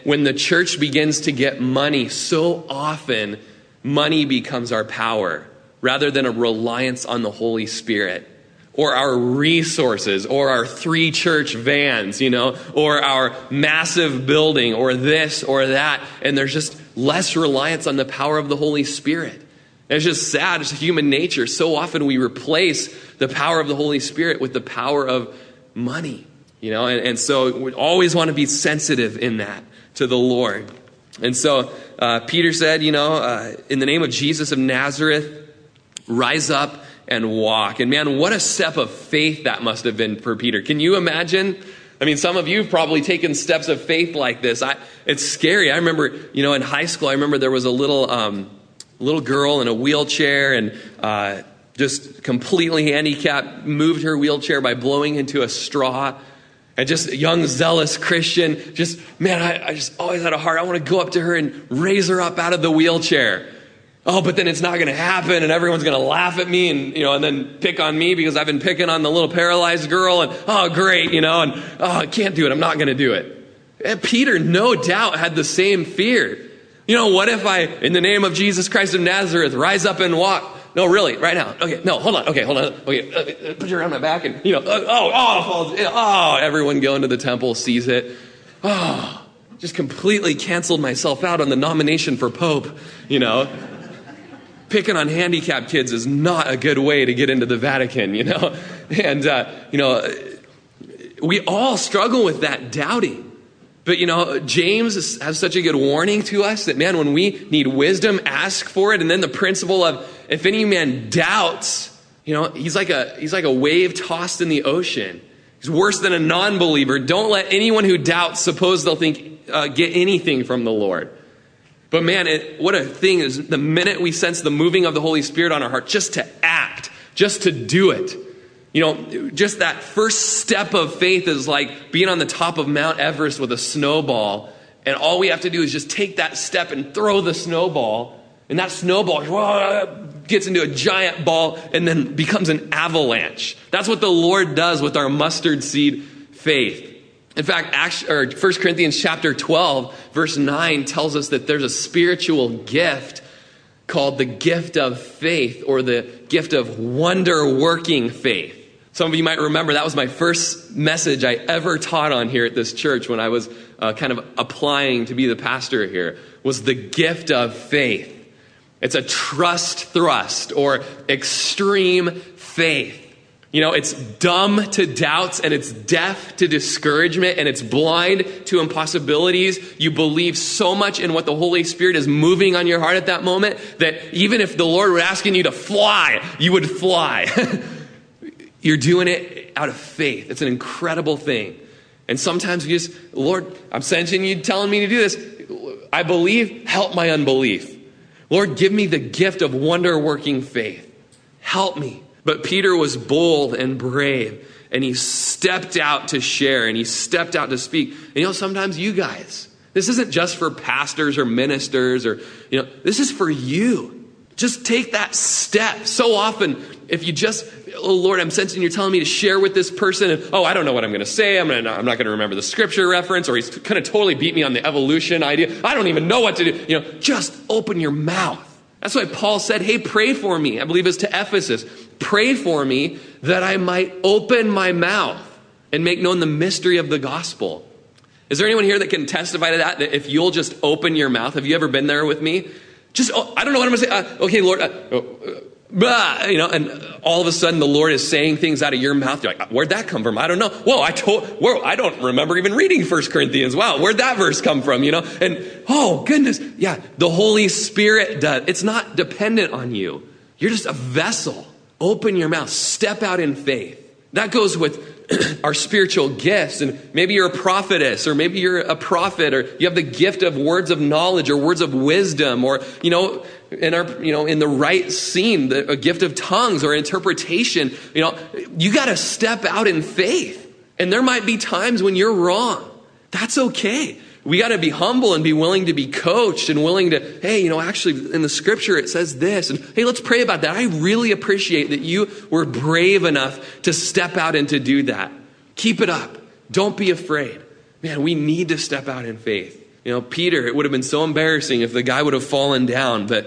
when the church begins to get money, so often money becomes our power rather than a reliance on the Holy Spirit, or our resources, or our 3 church vans, or our massive building, or this, or that. And there's just less reliance on the power of the Holy Spirit. And it's just sad. It's human nature. So often we replace the power of the Holy Spirit with the power of money, And so we always want to be sensitive in that to the Lord. And so Peter said, in the name of Jesus of Nazareth, rise up and walk. And man, what a step of faith that must have been for Peter. Can you imagine? I mean, some of you have probably taken steps of faith like this. It's scary. I remember, in high school, there was a little girl in a wheelchair and just completely handicapped, moved her wheelchair by blowing into a straw. And just a young, zealous Christian, I just always had a heart. I want to go up to her and raise her up out of the wheelchair. Oh, but then it's not going to happen, and everyone's going to laugh at me and then pick on me because I've been picking on the little paralyzed girl, and oh, great, and oh, I can't do it. I'm not going to do it. And Peter, no doubt, had the same fear. What if I, in the name of Jesus Christ of Nazareth, rise up and walk? No, really, right now. Okay, no, hold on. Okay, hold on. Okay, put your hand on my back and, everyone going to the temple sees it. Oh, just completely canceled myself out on the nomination for Pope, Picking on handicapped kids is not a good way to get into the Vatican, And, we all struggle with that doubting. But, James has such a good warning to us that, man, when we need wisdom, ask for it. And then the principle of if any man doubts, he's like a wave tossed in the ocean. He's worse than a non-believer. Don't let anyone who doubts suppose they'll get anything from the Lord. But man, what a thing is the minute we sense the moving of the Holy Spirit on our heart, just to act, just to do it. Just that first step of faith is like being on the top of Mount Everest with a snowball And all we have to do is just take that step and throw the snowball. And that snowball gets into a giant ball and then becomes an avalanche. That's what the Lord does with our mustard seed faith. In fact, 1 Corinthians chapter 12, verse 9 tells us that there's a spiritual gift called the gift of faith, or the gift of wonder-working faith. Some of you might remember that was my first message I ever taught on here at this church when I was kind of applying to be the pastor here, was the gift of faith. It's a trust thrust or extreme faith. You know, it's dumb to doubts and it's deaf to discouragement and it's blind to impossibilities. You believe so much in what the Holy Spirit is moving on your heart at that moment that even if the Lord were asking you to fly, you would fly. You're doing it out of faith. It's an incredible thing. And sometimes you just, Lord, I'm sensing you telling me to do this. I believe, help my unbelief. Lord, give me the gift of wonder-working faith. Help me. But Peter was bold and brave, and he stepped out to share, and he stepped out to speak. And you know, sometimes you guys, this isn't just for pastors or ministers or, you know, this is for you. Just take that step. So often, if you just, oh Lord, I'm sensing you're telling me to share with this person, and oh, I don't know what I'm going to say, I'm not going to remember the scripture reference, or he's going to totally beat me on the evolution idea. I don't even know what to do. You know, just open your mouth. That's why Paul said, hey, pray for me. I believe it's to Ephesus. Pray for me that I might open my mouth and make known the mystery of the gospel. Is there anyone here that can testify to that? That if you'll just open your mouth, have you ever been there with me? Just, oh, I don't know what I'm going to say. Okay, Lord, blah, you know, and all of a sudden the Lord is saying things out of your mouth. You're like, where'd that come from? I don't know. Whoa, I don't remember even reading 1 Corinthians. Wow, where'd that verse come from, you know? And, oh, goodness. Yeah, the Holy Spirit does. It's not dependent on you. You're just a vessel. Open your mouth. Step out in faith. That goes with our spiritual gifts. And maybe you're a prophetess, or maybe you're a prophet, or you have the gift of words of knowledge or words of wisdom, or, you know, in the right scene, a gift of tongues or interpretation. You know, you got to step out in faith. And there might be times when you're wrong. That's okay. We got to be humble and be willing to be coached and willing to, hey, you know, actually in the scripture it says this. And hey, let's pray about that. I really appreciate that you were brave enough to step out and to do that. Keep it up. Don't be afraid. Man, we need to step out in faith. You know, Peter, it would have been so embarrassing if the guy would have fallen down. But,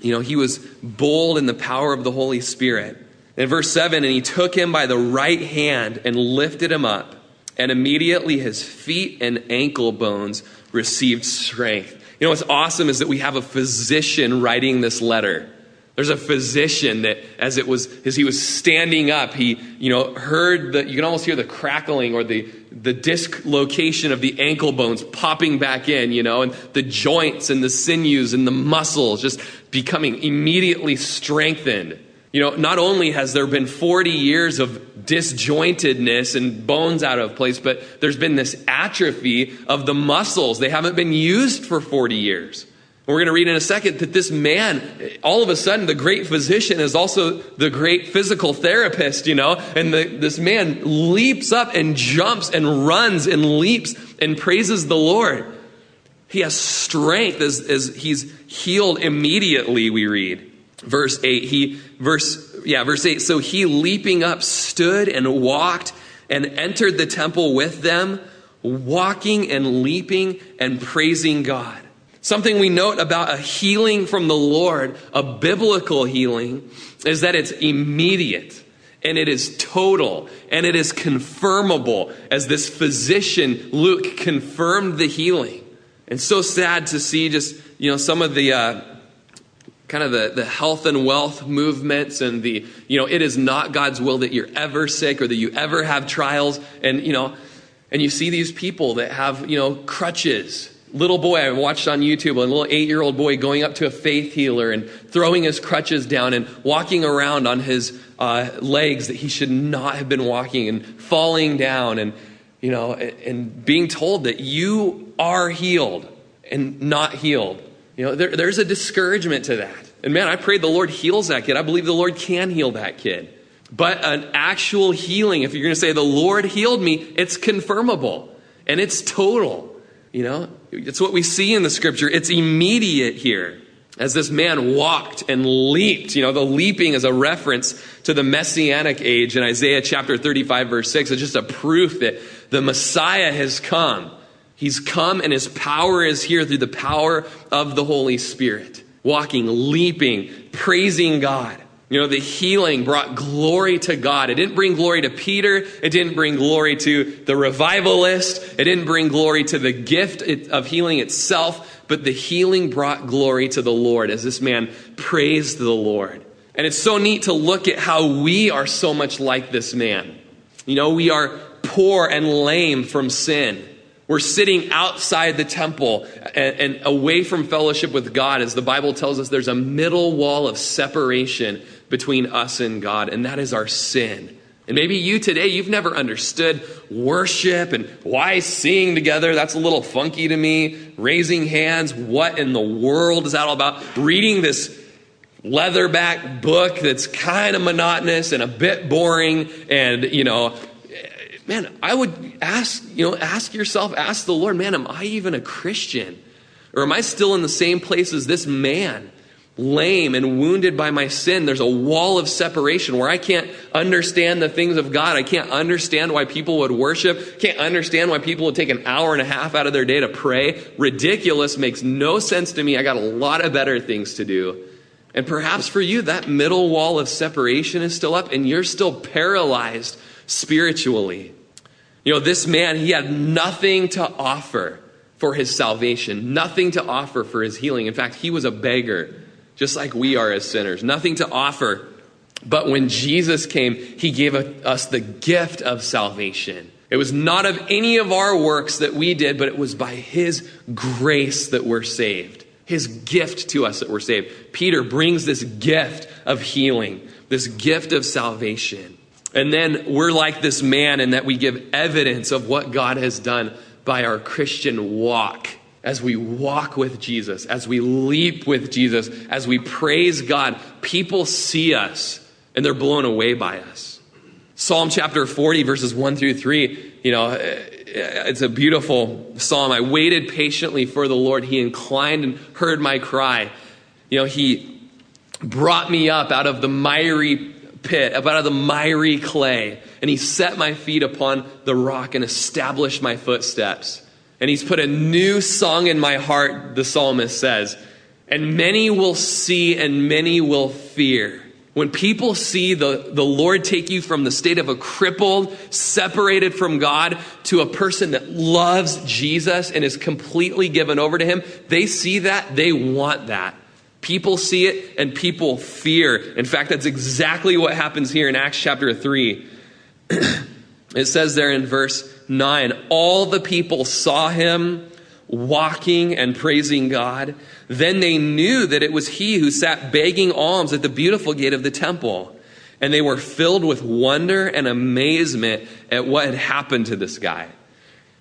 you know, he was bold in the power of the Holy Spirit. In verse 7, and he took him by the right hand and lifted him up. And immediately his feet and ankle bones received strength. You know, what's awesome is that we have a physician writing this letter. There's a physician that as he was standing up, he, you know, heard you can almost hear the crackling or the dislocation of the ankle bones popping back in, you know, and the joints and the sinews and the muscles just becoming immediately strengthened. You know, not only has there been 40 years of disjointedness and bones out of place, but there's been this atrophy of the muscles. They haven't been used for 40 years. We're going to read in a second that this man, all of a sudden, the great physician is also the great physical therapist, you know, and this man leaps up and jumps and runs and leaps and praises the Lord. He has strength as he's healed immediately, we read. Verse 8, so he leaping up stood and walked and entered the temple with them, walking and leaping and praising God. Something we note about a healing from the Lord, a biblical healing, is that it's immediate and it is total and it is confirmable, as this physician, Luke, confirmed the healing. And so sad to see just, you know, some of the kind of the health and wealth movements and the, you know, it is not God's will that you're ever sick or that you ever have trials. And, you know, and you see these people that have, you know, crutches. Little boy, I watched on YouTube, a little 8-year-old boy going up to a faith healer and throwing his crutches down and walking around on his legs that he should not have been walking, and falling down and, you know, and being told that you are healed and not healed. You know, there's a discouragement to that. And man, I pray the Lord heals that kid. I believe the Lord can heal that kid. But an actual healing, if you're going to say the Lord healed me, it's confirmable and it's total. You know, it's what we see in the scripture. It's immediate here. As this man walked and leaped, you know, the leaping is a reference to the Messianic age in Isaiah chapter 35, verse 6. It's just a proof that the Messiah has come. He's come and his power is here through the power of the Holy Spirit. Walking, leaping, praising God. You know, the healing brought glory to God. It didn't bring glory to Peter. It didn't bring glory to the revivalist. It didn't bring glory to the gift of healing itself. But the healing brought glory to the Lord as this man praised the Lord. And it's so neat to look at how we are so much like this man. You know, we are poor and lame from sin. We're sitting outside the temple and away from fellowship with God, as the Bible tells us there's a middle wall of separation between us and God, and that is our sin. And maybe you today, you've never understood worship and why singing together, that's a little funky to me. Raising hands, what in the world is that all about? Reading this leatherback book that's kind of monotonous and a bit boring and, you know, man, I would ask, you know, ask yourself, ask the Lord, man, am I even a Christian? Or am I still in the same place as this man, lame and wounded by my sin? There's a wall of separation where I can't understand the things of God. I can't understand why people would worship. Can't understand why people would take an hour and a half out of their day to pray. Ridiculous, makes no sense to me. I got a lot of better things to do. And perhaps for you, that middle wall of separation is still up and you're still paralyzed spiritually. You know, this man, he had nothing to offer for his salvation, nothing to offer for his healing. In fact, he was a beggar, just like we are as sinners, nothing to offer. But when Jesus came, he gave us the gift of salvation. It was not of any of our works that we did, but it was by his grace that we're saved. His gift to us that we're saved. Peter brings this gift of healing, this gift of salvation. And then we're like this man in that we give evidence of what God has done by our Christian walk. As we walk with Jesus, as we leap with Jesus, as we praise God, people see us and they're blown away by us. Psalm chapter 40, verses 1-3, you know, it's a beautiful psalm. I waited patiently for the Lord. He inclined and heard my cry. You know, he brought me up out of the miry pit, up out of the miry clay, and he set my feet upon the rock and established my footsteps. And he's put a new song in my heart, the psalmist says, and many will see and many will fear. When people see the Lord take you from the state of a crippled, separated from God, to a person that loves Jesus and is completely given over to him, they see that, they want that. People see it and people fear. In fact, that's exactly what happens here in Acts chapter 3. It says there in verse 9, all the people saw him walking and praising God. Then they knew that it was he who sat begging alms at the beautiful gate of the temple. And they were filled with wonder and amazement at what had happened to this guy.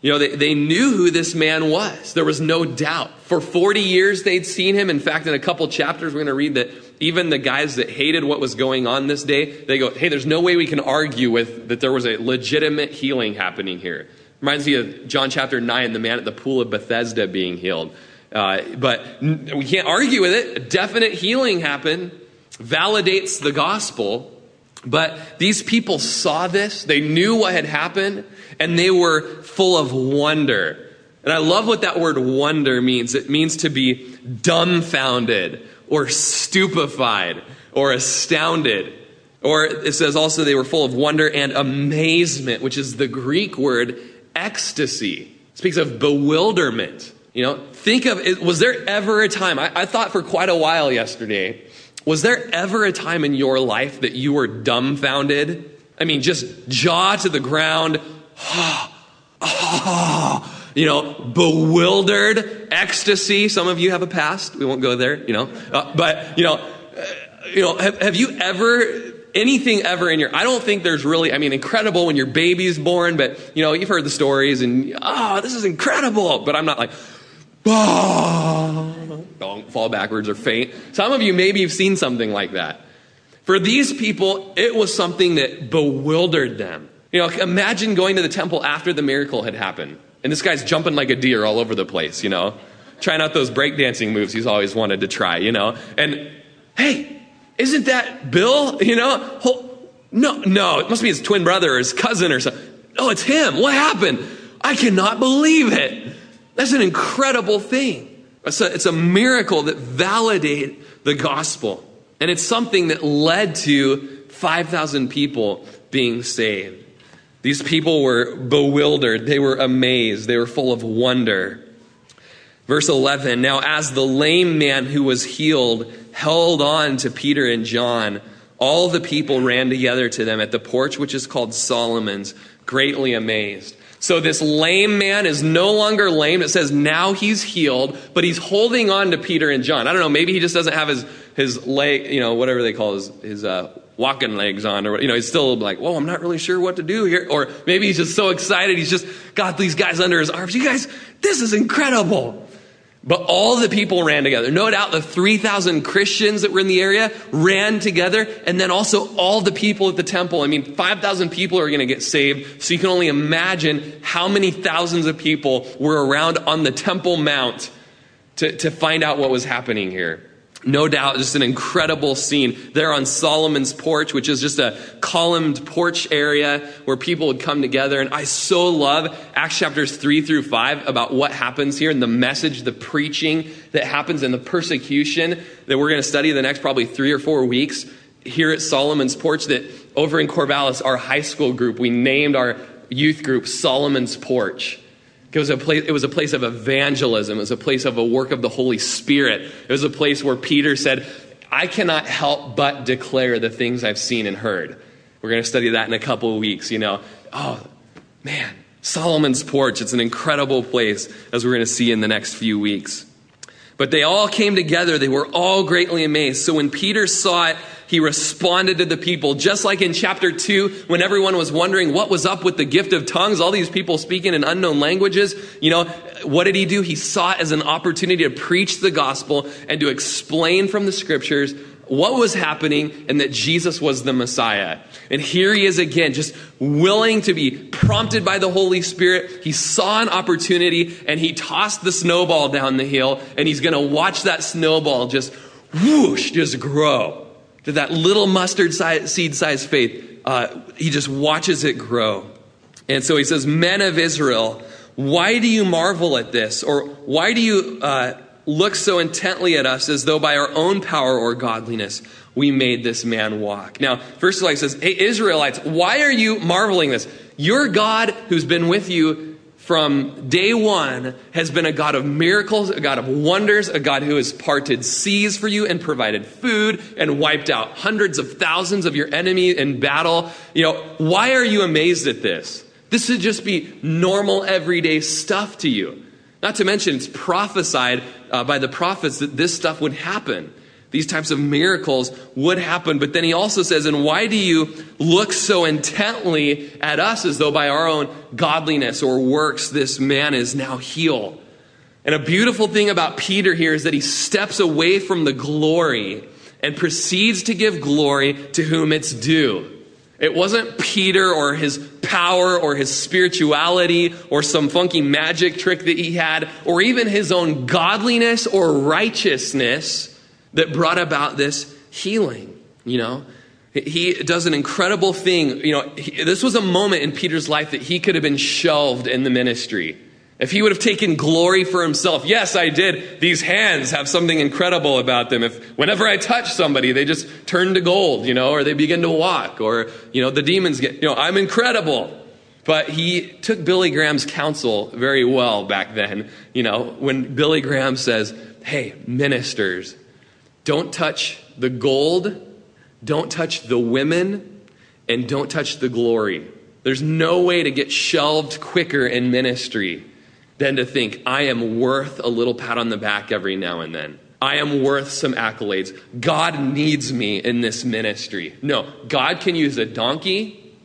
You know, they knew who this man was. There was no doubt. For 40 years, they'd seen him. In fact, in a couple chapters, we're going to read that even the guys that hated what was going on this day, they go, hey, there's no way we can argue with that there was a legitimate healing happening here. Reminds me of John chapter 9, the man at the pool of Bethesda being healed. But we can't argue with it. A definite healing happened. Validates the gospel. But these people saw this, they knew what had happened, and they were full of wonder. And I love what that word wonder means. It means to be dumbfounded or stupefied or astounded. Or it says also they were full of wonder and amazement, which is the Greek word ecstasy. It speaks of bewilderment. You know, think of it. Was there ever a time, I thought for quite a while yesterday, was there ever a time in your life that you were dumbfounded? I mean, just jaw to the ground, you know, bewildered, ecstasy. Some of you have a past. We won't go there, you know. But, you know, have you ever, anything ever in your, I don't think there's really, I mean, incredible when your baby's born, but, you know, you've heard the stories and, oh, this is incredible. But I'm not like, oh, don't fall backwards or faint. Some of you, maybe you've seen something like that. For these people, it was something that bewildered them. You know, imagine going to the temple after the miracle had happened. And this guy's jumping like a deer all over the place, you know, trying out those breakdancing moves he's always wanted to try, you know. And, hey, isn't that Bill, you know? No, it must be his twin brother or his cousin or something. Oh, it's him. What happened? I cannot believe it. That's an incredible thing. It's a miracle that validates the gospel. And it's something that led to 5,000 people being saved. These people were bewildered. They were amazed. They were full of wonder. Verse 11, now as the lame man who was healed held on to Peter and John, all the people ran together to them at the porch, which is called Solomon's, greatly amazed. So this lame man is no longer lame. It says now he's healed, but he's holding on to Peter and John. I don't know, maybe he just doesn't have his leg, you know, whatever they call his walking legs on, or, you know, he's still like, whoa, I'm not really sure what to do here. Or maybe he's just so excited. He's just got these guys under his arms. You guys, this is incredible. But all the people ran together. No doubt the 3,000 Christians that were in the area ran together. And then also all the people at the temple. I mean, 5,000 people are going to get saved. So you can only imagine how many thousands of people were around on the Temple Mount to find out what was happening here. No doubt, just an incredible scene. They're on Solomon's porch, which is just a columned porch area where people would come together. And I so love Acts chapters 3-5 about what happens here and the message, the preaching that happens and the persecution that we're going to study the next probably 3 or 4 weeks here at Solomon's porch. That over in Corvallis, our high school group, we named our youth group Solomon's Porch. It was a place of evangelism. It was a place of a work of the Holy Spirit. It was a place where Peter said, I cannot help but declare the things I've seen and heard. We're going to study that in a couple of weeks, you know. Oh, man, Solomon's Porch. It's an incredible place, as we're going to see in the next few weeks. But they all came together. They were all greatly amazed. So when Peter saw it, he responded to the people, just like in chapter 2, when everyone was wondering what was up with the gift of tongues, all these people speaking in unknown languages. You know, what did he do? He saw it as an opportunity to preach the gospel and to explain from the scriptures what was happening and that Jesus was the Messiah. And here he is again, just willing to be prompted by the Holy Spirit. He saw an opportunity and he tossed the snowball down the hill, and he's going to watch that snowball just whoosh, just grow. To that little mustard seed-sized faith, he just watches it grow. And so he says, men of Israel, why do you marvel at this? Or why do you look so intently at us as though by our own power or godliness we made this man walk? Now, first of all, he says, hey, Israelites, why are you marveling this? Your God who's been with you from day one has been a God of miracles, a God of wonders, a God who has parted seas for you and provided food and wiped out hundreds of thousands of your enemy in battle. You know, why are you amazed at this? This should just be normal, everyday stuff to you. Not to mention, it's prophesied by the prophets that this stuff would happen. These types of miracles would happen. But then he also says, and why do you look so intently at us as though by our own godliness or works this man is now healed? And a beautiful thing about Peter here is that he steps away from the glory and proceeds to give glory to whom it's due. It wasn't Peter or his power or his spirituality or some funky magic trick that he had or even his own godliness or righteousness that brought about this healing. You know, he does an incredible thing. You know, this was a moment in Peter's life that he could have been shelved in the ministry. If he would have taken glory for himself, yes, I did. These hands have something incredible about them. If whenever I touch somebody, they just turn to gold, you know, or they begin to walk, or, you know, the demons get, you know, I'm incredible. But he took Billy Graham's counsel very well back then. You know, when Billy Graham says, hey, ministers, don't touch the gold, don't touch the women, and don't touch the glory. There's no way to get shelved quicker in ministry than to think, I am worth a little pat on the back every now and then. I am worth some accolades. God needs me in this ministry. No, God can use a donkey.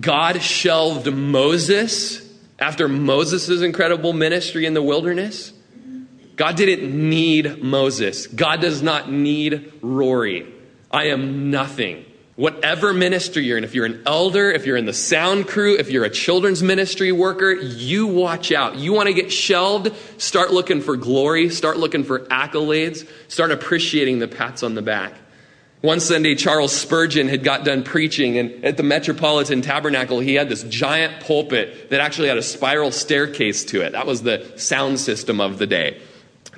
God shelved Moses after Moses' incredible ministry in the wilderness. God didn't need Moses. God does not need Rory. I am nothing. Whatever ministry you're in, if you're an elder, if you're in the sound crew, if you're a children's ministry worker, you watch out. You want to get shelved, start looking for glory, start looking for accolades, start appreciating the pats on the back. One Sunday, Charles Spurgeon had got done preaching, and at the Metropolitan Tabernacle, he had this giant pulpit that actually had a spiral staircase to it. That was the sound system of the day,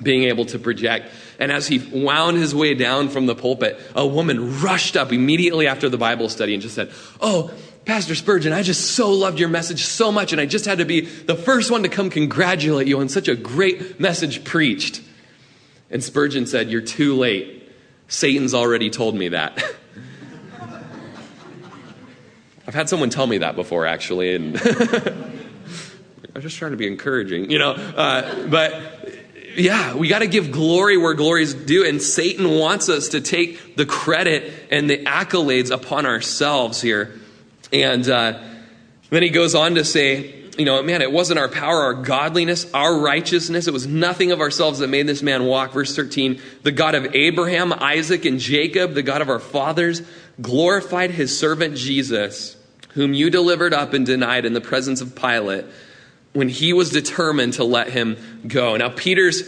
being able to project. And as he wound his way down from the pulpit, a woman rushed up immediately after the Bible study and just said, "Oh, Pastor Spurgeon, I just so loved your message so much, and I just had to be the first one to come congratulate you on such a great message preached." And Spurgeon said, "You're too late. Satan's already told me that." I've had someone tell me that before, actually, and I'm just trying to be encouraging, but... Yeah, we got to give glory where glory is due, and Satan wants us to take the credit and the accolades upon ourselves here. And then he goes on to say, it wasn't our power, our godliness, our righteousness. It was nothing of ourselves that made this man walk. Verse 13, the God of Abraham, Isaac, and Jacob, the God of our fathers, glorified his servant Jesus, whom you delivered up and denied in the presence of Pilate, when he was determined to let him go. Now, Peter's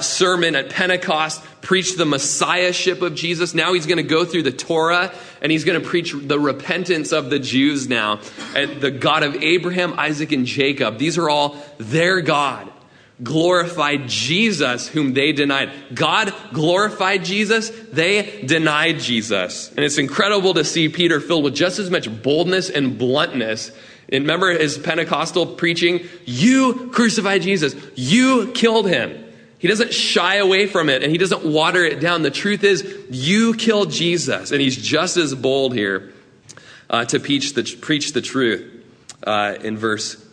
sermon at Pentecost preached the messiahship of Jesus. Now he's going to go through the Torah, and he's going to preach the repentance of the Jews now. And the God of Abraham, Isaac, and Jacob, these are all their God, glorified Jesus, whom they denied. God glorified Jesus, they denied Jesus. And it's incredible to see Peter filled with just as much boldness and bluntness. And remember his Pentecostal preaching, you crucified Jesus, you killed him. He doesn't shy away from it, and he doesn't water it down. The truth is, you killed Jesus. And he's just as bold here to preach the truth. In verse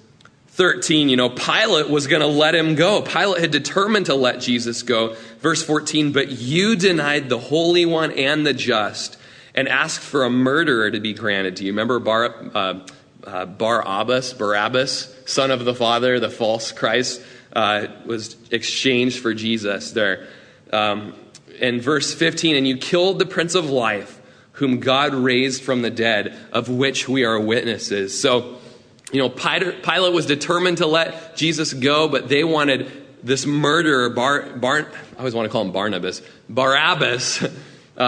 13, Pilate was going to let him go. Pilate had determined to let Jesus go. Verse 14, but you denied the Holy One and the Just and asked for a murderer to be granted to you. Remember Barabbas, son of the father, the false Christ, was exchanged for Jesus there. In verse 15, and you killed the Prince of Life, whom God raised from the dead, of which we are witnesses. So, Pilate was determined to let Jesus go, but they wanted this murderer, I always want to call him Barabbas,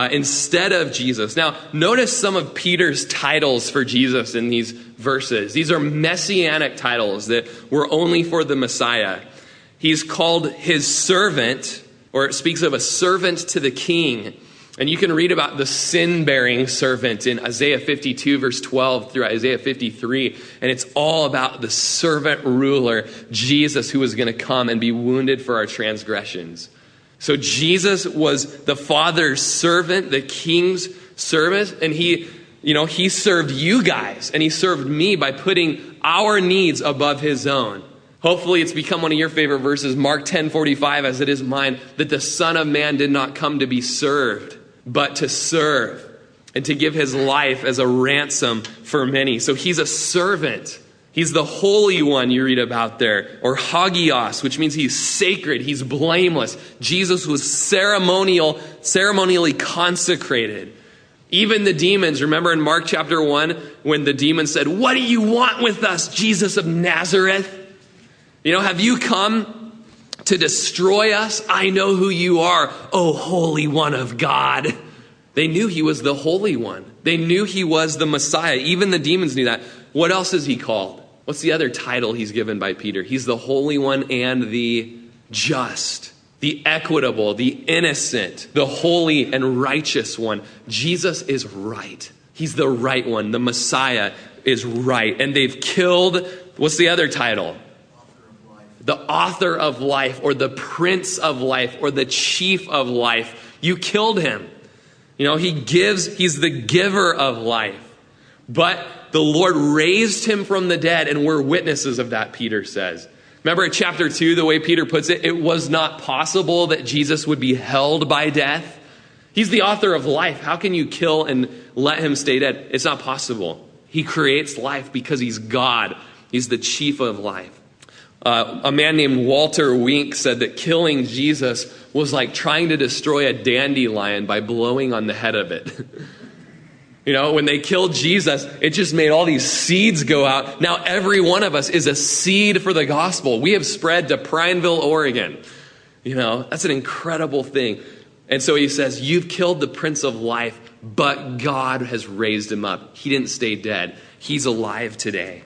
instead of Jesus. Now, notice some of Peter's titles for Jesus in these verses. These are messianic titles that were only for the Messiah. He's called his servant, or it speaks of a servant to the king. And you can read about the sin-bearing servant in Isaiah 52, verse 12 through Isaiah 53. And it's all about the servant ruler, Jesus, who was going to come and be wounded for our transgressions. So Jesus was the Father's servant, the King's servant, and he served you guys, and he served me by putting our needs above his own. Hopefully it's become one of your favorite verses, Mark 10:45, as it is mine, that the Son of Man did not come to be served, but to serve and to give his life as a ransom for many. So he's a servant. He's the Holy One you read about there, or hagios, which means he's sacred, he's blameless. Jesus was ceremonially consecrated. Even the demons, remember in Mark chapter 1, when the demon said, "What do you want with us, Jesus of Nazareth? Have you come to destroy us? I know who you are, O Holy One of God." They knew he was the Holy One. They knew he was the Messiah. Even the demons knew that. What else is he called? What's the other title he's given by Peter? He's the Holy One and the Just, the Equitable, the Innocent, the Holy and Righteous One. Jesus is right. He's the right one. The Messiah is right. And they've killed, what's the other title? The Author of Life, or the Prince of Life, or the Chief of Life. You killed him. He's the giver of life. But the Lord raised him from the dead, and we're witnesses of that, Peter says. Remember in chapter 2, the way Peter puts it, it was not possible that Jesus would be held by death. He's the author of life. How can you kill and let him stay dead? It's not possible. He creates life because he's God. He's the chief of life. A man named Walter Wink said that killing Jesus was like trying to destroy a dandelion by blowing on the head of it. You know, when they killed Jesus, it just made all these seeds go out. Now every one of us is a seed for the gospel. We have spread to Prineville, Oregon. You know, that's an incredible thing. And so he says, you've killed the Prince of Life, but God has raised him up. He didn't stay dead. He's alive today.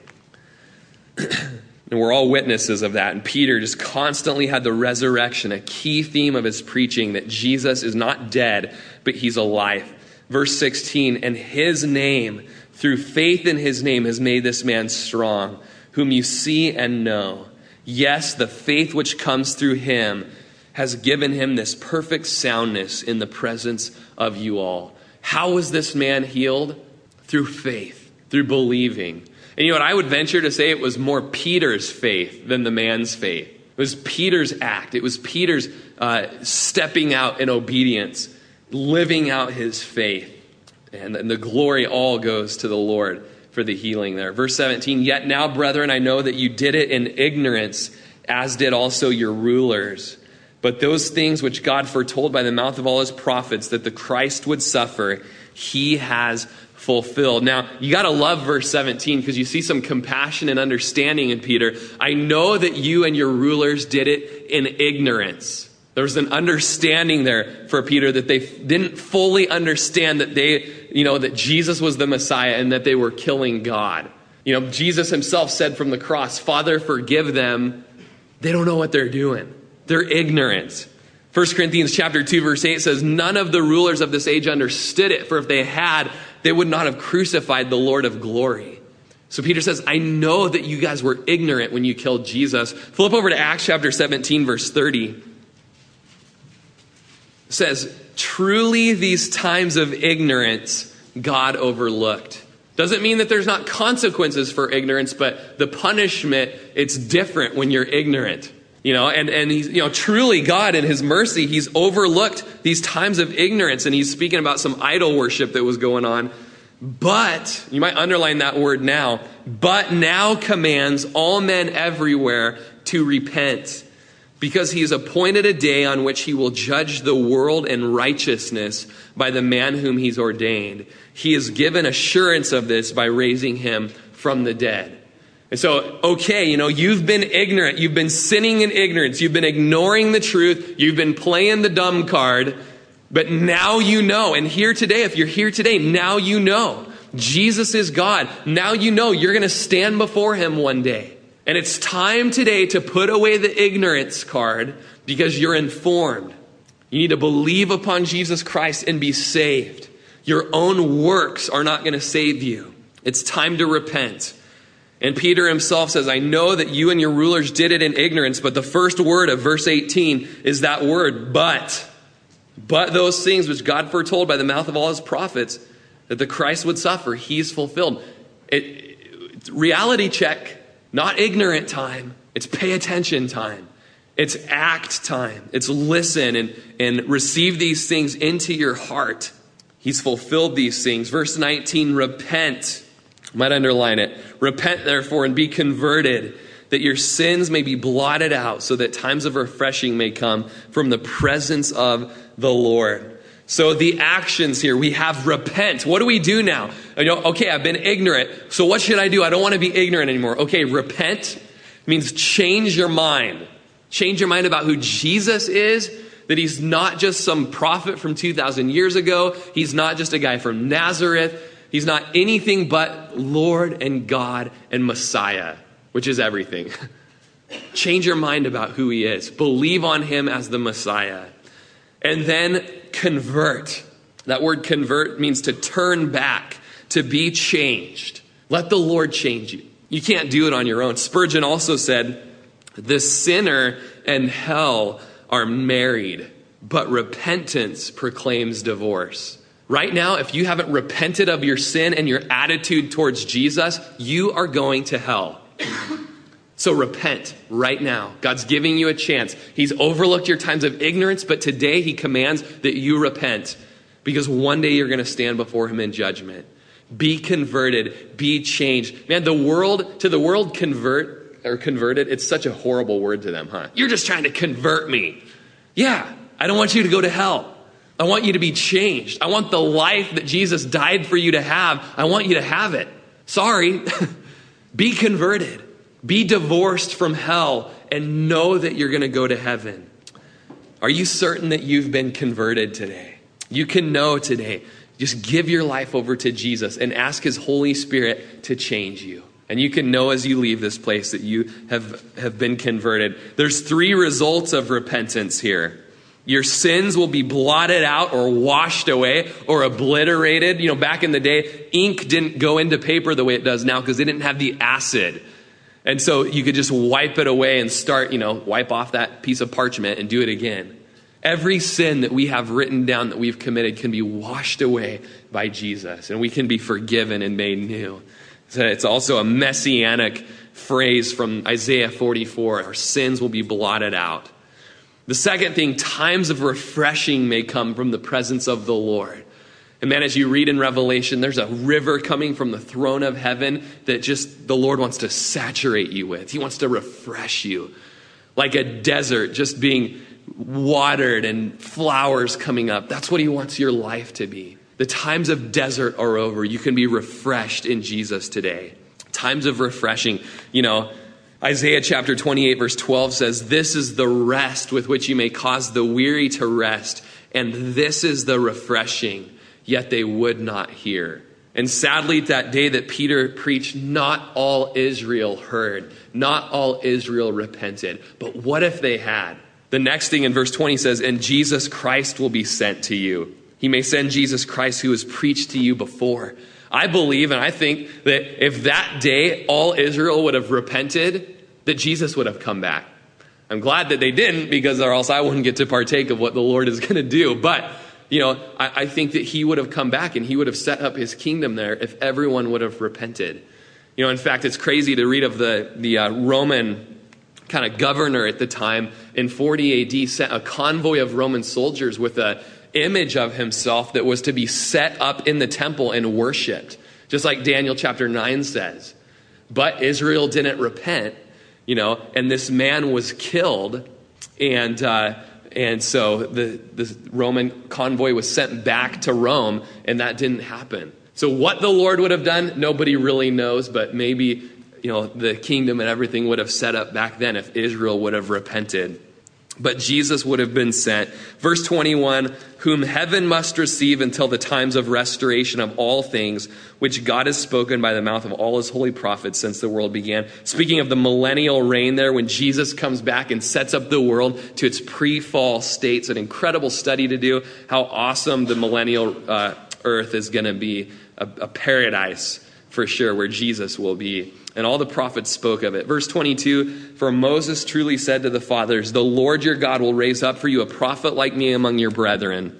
And we're all witnesses of that. And Peter just constantly had the resurrection, a key theme of his preaching, that Jesus is not dead, but he's alive. Verse 16, and his name, through faith in his name, has made this man strong, whom you see and know. Yes, the faith which comes through him has given him this perfect soundness in the presence of you all. How was this man healed? Through faith, through believing. And you know what? I would venture to say it was more Peter's faith than the man's faith. It was Peter's act. It was Peter's stepping out in obedience, living out his faith. And the glory all goes to the Lord for the healing there. Verse 17, yet now, brethren, I know that you did it in ignorance, as did also your rulers. But those things which God foretold by the mouth of all his prophets, that the Christ would suffer, he has fulfilled. Now, you got to love verse 17, because you see some compassion and understanding in Peter. I know that you and your rulers did it in ignorance. There was an understanding there for Peter that they didn't fully understand that that Jesus was the Messiah and that they were killing God. You know, Jesus himself said from the cross, Father, forgive them. They don't know what they're doing. They're ignorant. 1 Corinthians chapter 2, verse 8 says, none of the rulers of this age understood it, for if they had, they would not have crucified the Lord of glory. So Peter says, I know that you guys were ignorant when you killed Jesus. Flip over to Acts chapter 17, verse 30. It says, truly these times of ignorance God overlooked. Doesn't mean that there's not consequences for ignorance, but the punishment, it's different when you're ignorant. You know, and he's, you know, truly God in his mercy, he's overlooked these times of ignorance. And he's speaking about some idol worship that was going on. But, you might underline that word now, but now commands all men everywhere to repent, because he has appointed a day on which he will judge the world in righteousness by the man whom he's ordained. He has given assurance of this by raising him from the dead. And so, okay, you know, you've been ignorant. You've been sinning in ignorance. You've been ignoring the truth. You've been playing the dumb card. But now you know. And here today, if you're here today, now you know. Jesus is God. Now you know you're going to stand before him one day. And it's time today to put away the ignorance card, because you're informed. You need to believe upon Jesus Christ and be saved. Your own works are not going to save you. It's time to repent. And Peter himself says, I know that you and your rulers did it in ignorance, but the first word of verse 18 is that word, but. But those things which God foretold by the mouth of all his prophets, that the Christ would suffer, he's fulfilled. It's reality check, not ignorant time. It's pay attention time. It's act time. It's listen and receive these things into your heart. He's fulfilled these things. Verse 19, repent. Might underline it. Repent, therefore, and be converted, that your sins may be blotted out, so that times of refreshing may come from the presence of the Lord. So the actions here, we have repent. What do we do now? You know, okay, I've been ignorant. So what should I do? I don't want to be ignorant anymore. Okay, repent means change your mind. Change your mind about who Jesus is, that he's not just some prophet from 2,000 years ago. He's not just a guy from Nazareth. He's not anything but Lord and God and Messiah, which is everything. Change your mind about who he is. Believe on him as the Messiah. And then convert. That word convert means to turn back, to be changed. Let the Lord change you. You can't do it on your own. Spurgeon also said, the sinner and hell are married, but repentance proclaims divorce. Right now, if you haven't repented of your sin and your attitude towards Jesus, you are going to hell. So repent right now. God's giving you a chance. He's overlooked your times of ignorance, but today he commands that you repent, because one day you're going to stand before him in judgment. Be converted, be changed. Man, to the world, convert or converted, it's such a horrible word to them, huh? You're just trying to convert me. Yeah, I don't want you to go to hell. I want you to be changed. I want the life that Jesus died for you to have. I want you to have it. Sorry. Be converted. Be divorced from hell and know that you're going to go to heaven. Are you certain that you've been converted today? You can know today. Just give your life over to Jesus and ask his Holy Spirit to change you. And you can know as you leave this place that you have been converted. There's three results of repentance here. Your sins will be blotted out or washed away or obliterated. You know, back in the day, ink didn't go into paper the way it does now because they didn't have the acid. And so you could just wipe it away and start, you know, wipe off that piece of parchment and do it again. Every sin that we have written down that we've committed can be washed away by Jesus, and we can be forgiven and made new. So it's also a messianic phrase from Isaiah 44. Our sins will be blotted out. The second thing, times of refreshing may come from the presence of the Lord. And man, as you read in Revelation, there's a river coming from the throne of heaven that just the Lord wants to saturate you with. He wants to refresh you like a desert just being watered and flowers coming up. That's what he wants your life to be. The times of desert are over. You can be refreshed in Jesus today. Times of refreshing. You know, Isaiah chapter 28 verse 12 says, "This is the rest with which you may cause the weary to rest, and this is the refreshing." Yet they would not hear. And sadly, that day that Peter preached, not all Israel heard. Not all Israel repented. But what if they had? The next thing in verse 20 says, "And Jesus Christ will be sent to you." He may send Jesus Christ who was preached to you before. I believe and I think that if that day all Israel would have repented, that Jesus would have come back. I'm glad that they didn't, because or else I wouldn't get to partake of what the Lord is going to do. But you know, I think that he would have come back and he would have set up his kingdom there if everyone would have repented. You know, in fact, it's crazy to read of the Roman kind of governor at the time in 40 AD sent a convoy of Roman soldiers with a image of himself that was to be set up in the temple and worshiped, just like Daniel chapter 9 says. But Israel didn't repent, you know, and this man was killed, and so the Roman convoy was sent back to Rome, and that didn't happen. So what the Lord would have done, nobody really knows, but maybe, you know, the kingdom and everything would have set up back then if Israel would have repented. But Jesus would have been sent. Verse 21, "Whom heaven must receive until the times of restoration of all things, which God has spoken by the mouth of all his holy prophets since the world began." Speaking of the millennial reign there, when Jesus comes back and sets up the world to its pre-fall states, an incredible study to do, how awesome the millennial earth is going to be, a paradise for sure, where Jesus will be. And all the prophets spoke of it. Verse 22, "For Moses truly said to the fathers, the Lord your God will raise up for you a prophet like me among your brethren.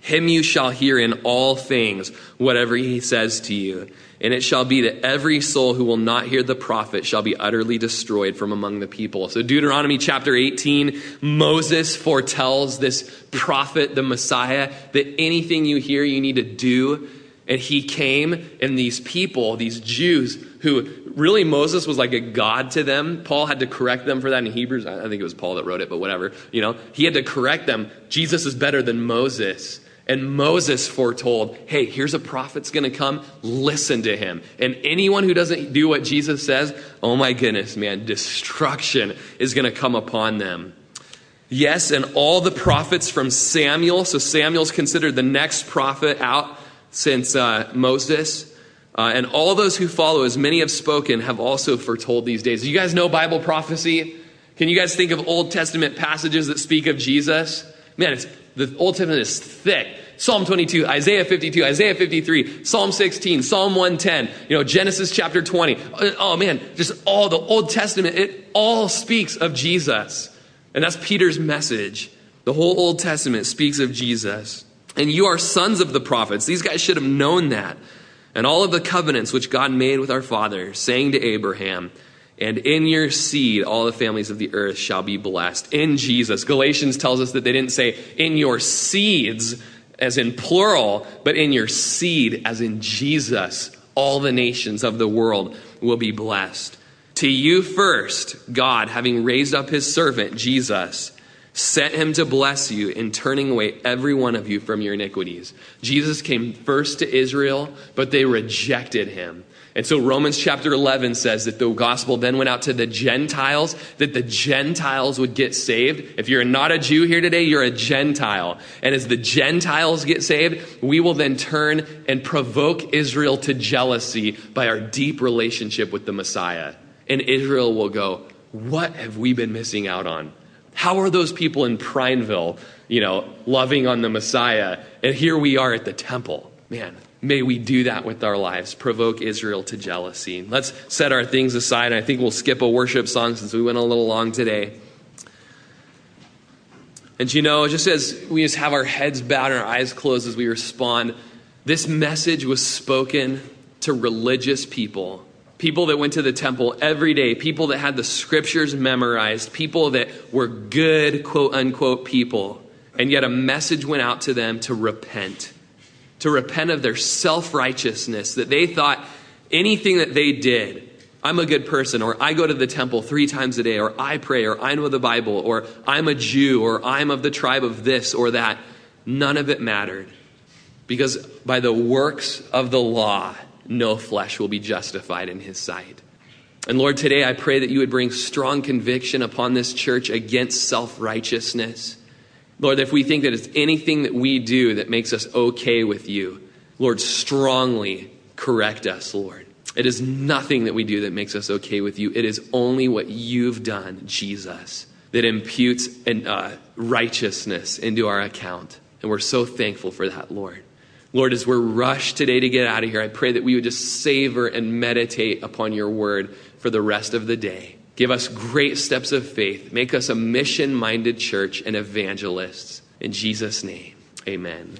Him you shall hear in all things, whatever he says to you. And it shall be that every soul who will not hear the prophet shall be utterly destroyed from among the people." So Deuteronomy chapter 18, Moses foretells this prophet, the Messiah, that anything you hear, you need to do. And he came, and these people, these Jews, who really Moses was like a god to them. Paul had to correct them for that in Hebrews. I think it was Paul that wrote it, but whatever. You know, he had to correct them. Jesus is better than Moses. And Moses foretold, hey, here's a prophet's going to come. Listen to him. And anyone who doesn't do what Jesus says, oh my goodness, man, destruction is going to come upon them. Yes, and all the prophets from Samuel. So Samuel's considered the next prophet out since Moses. And all those who follow, as many have spoken, have also foretold these days. Do you guys know Bible prophecy? Can you guys think of Old Testament passages that speak of Jesus? Man, the Old Testament is thick. Psalm 22, Isaiah 52, Isaiah 53, Psalm 16, Psalm 110, you know, Genesis chapter 20. Oh man, just all the Old Testament, it all speaks of Jesus. And that's Peter's message. The whole Old Testament speaks of Jesus. And you are sons of the prophets. These guys should have known that. And all of the covenants which God made with our father, saying to Abraham, and in your seed, all the families of the earth shall be blessed. In Jesus. Galatians tells us that they didn't say in your seeds as in plural, but in your seed as in Jesus, all the nations of the world will be blessed. To you first, God, having raised up his servant, Jesus, sent him to bless you in turning away every one of you from your iniquities. Jesus came first to Israel, but they rejected him. And so Romans chapter 11 says that the gospel then went out to the Gentiles, that the Gentiles would get saved. If you're not a Jew here today, you're a Gentile. And as the Gentiles get saved, we will then turn and provoke Israel to jealousy by our deep relationship with the Messiah. And Israel will go, what have we been missing out on? How are those people in Prineville, loving on the Messiah? And here we are at the temple. Man, may we do that with our lives, provoke Israel to jealousy. Let's set our things aside. I think we'll skip a worship song since we went a little long today. And just as we just have our heads bowed and our eyes closed as we respond, this message was spoken to religious people. People that went to the temple every day, people that had the scriptures memorized, people that were good, quote unquote, people. And yet a message went out to them to repent of their self-righteousness, that they thought anything that they did, I'm a good person, or I go to the temple 3 times a day, or I pray, or I know the Bible, or I'm a Jew, or I'm of the tribe of this or that. None of it mattered, because by the works of the law, no flesh will be justified in his sight. And Lord, today I pray that you would bring strong conviction upon this church against self-righteousness. Lord, if we think that it's anything that we do that makes us okay with you, Lord, strongly correct us, Lord. It is nothing that we do that makes us okay with you. It is only what you've done, Jesus, that imputes righteousness into our account. And we're so thankful for that, Lord. Lord, as we're rushed today to get out of here, I pray that we would just savor and meditate upon your word for the rest of the day. Give us great steps of faith. Make us a mission-minded church and evangelists. In Jesus' name, amen.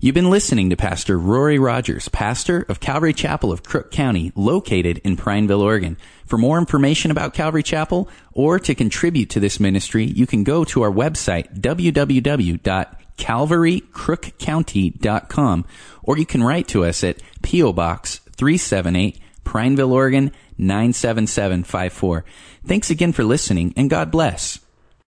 You've been listening to Pastor Rory Rodgers, pastor of Calvary Chapel of Crook County, located in Prineville, Oregon. For more information about Calvary Chapel or to contribute to this ministry, you can go to our website, www.CalvaryCrookCounty.com, or you can write to us at P.O. Box 378, Prineville, Oregon 97754. Thanks again for listening, and God bless.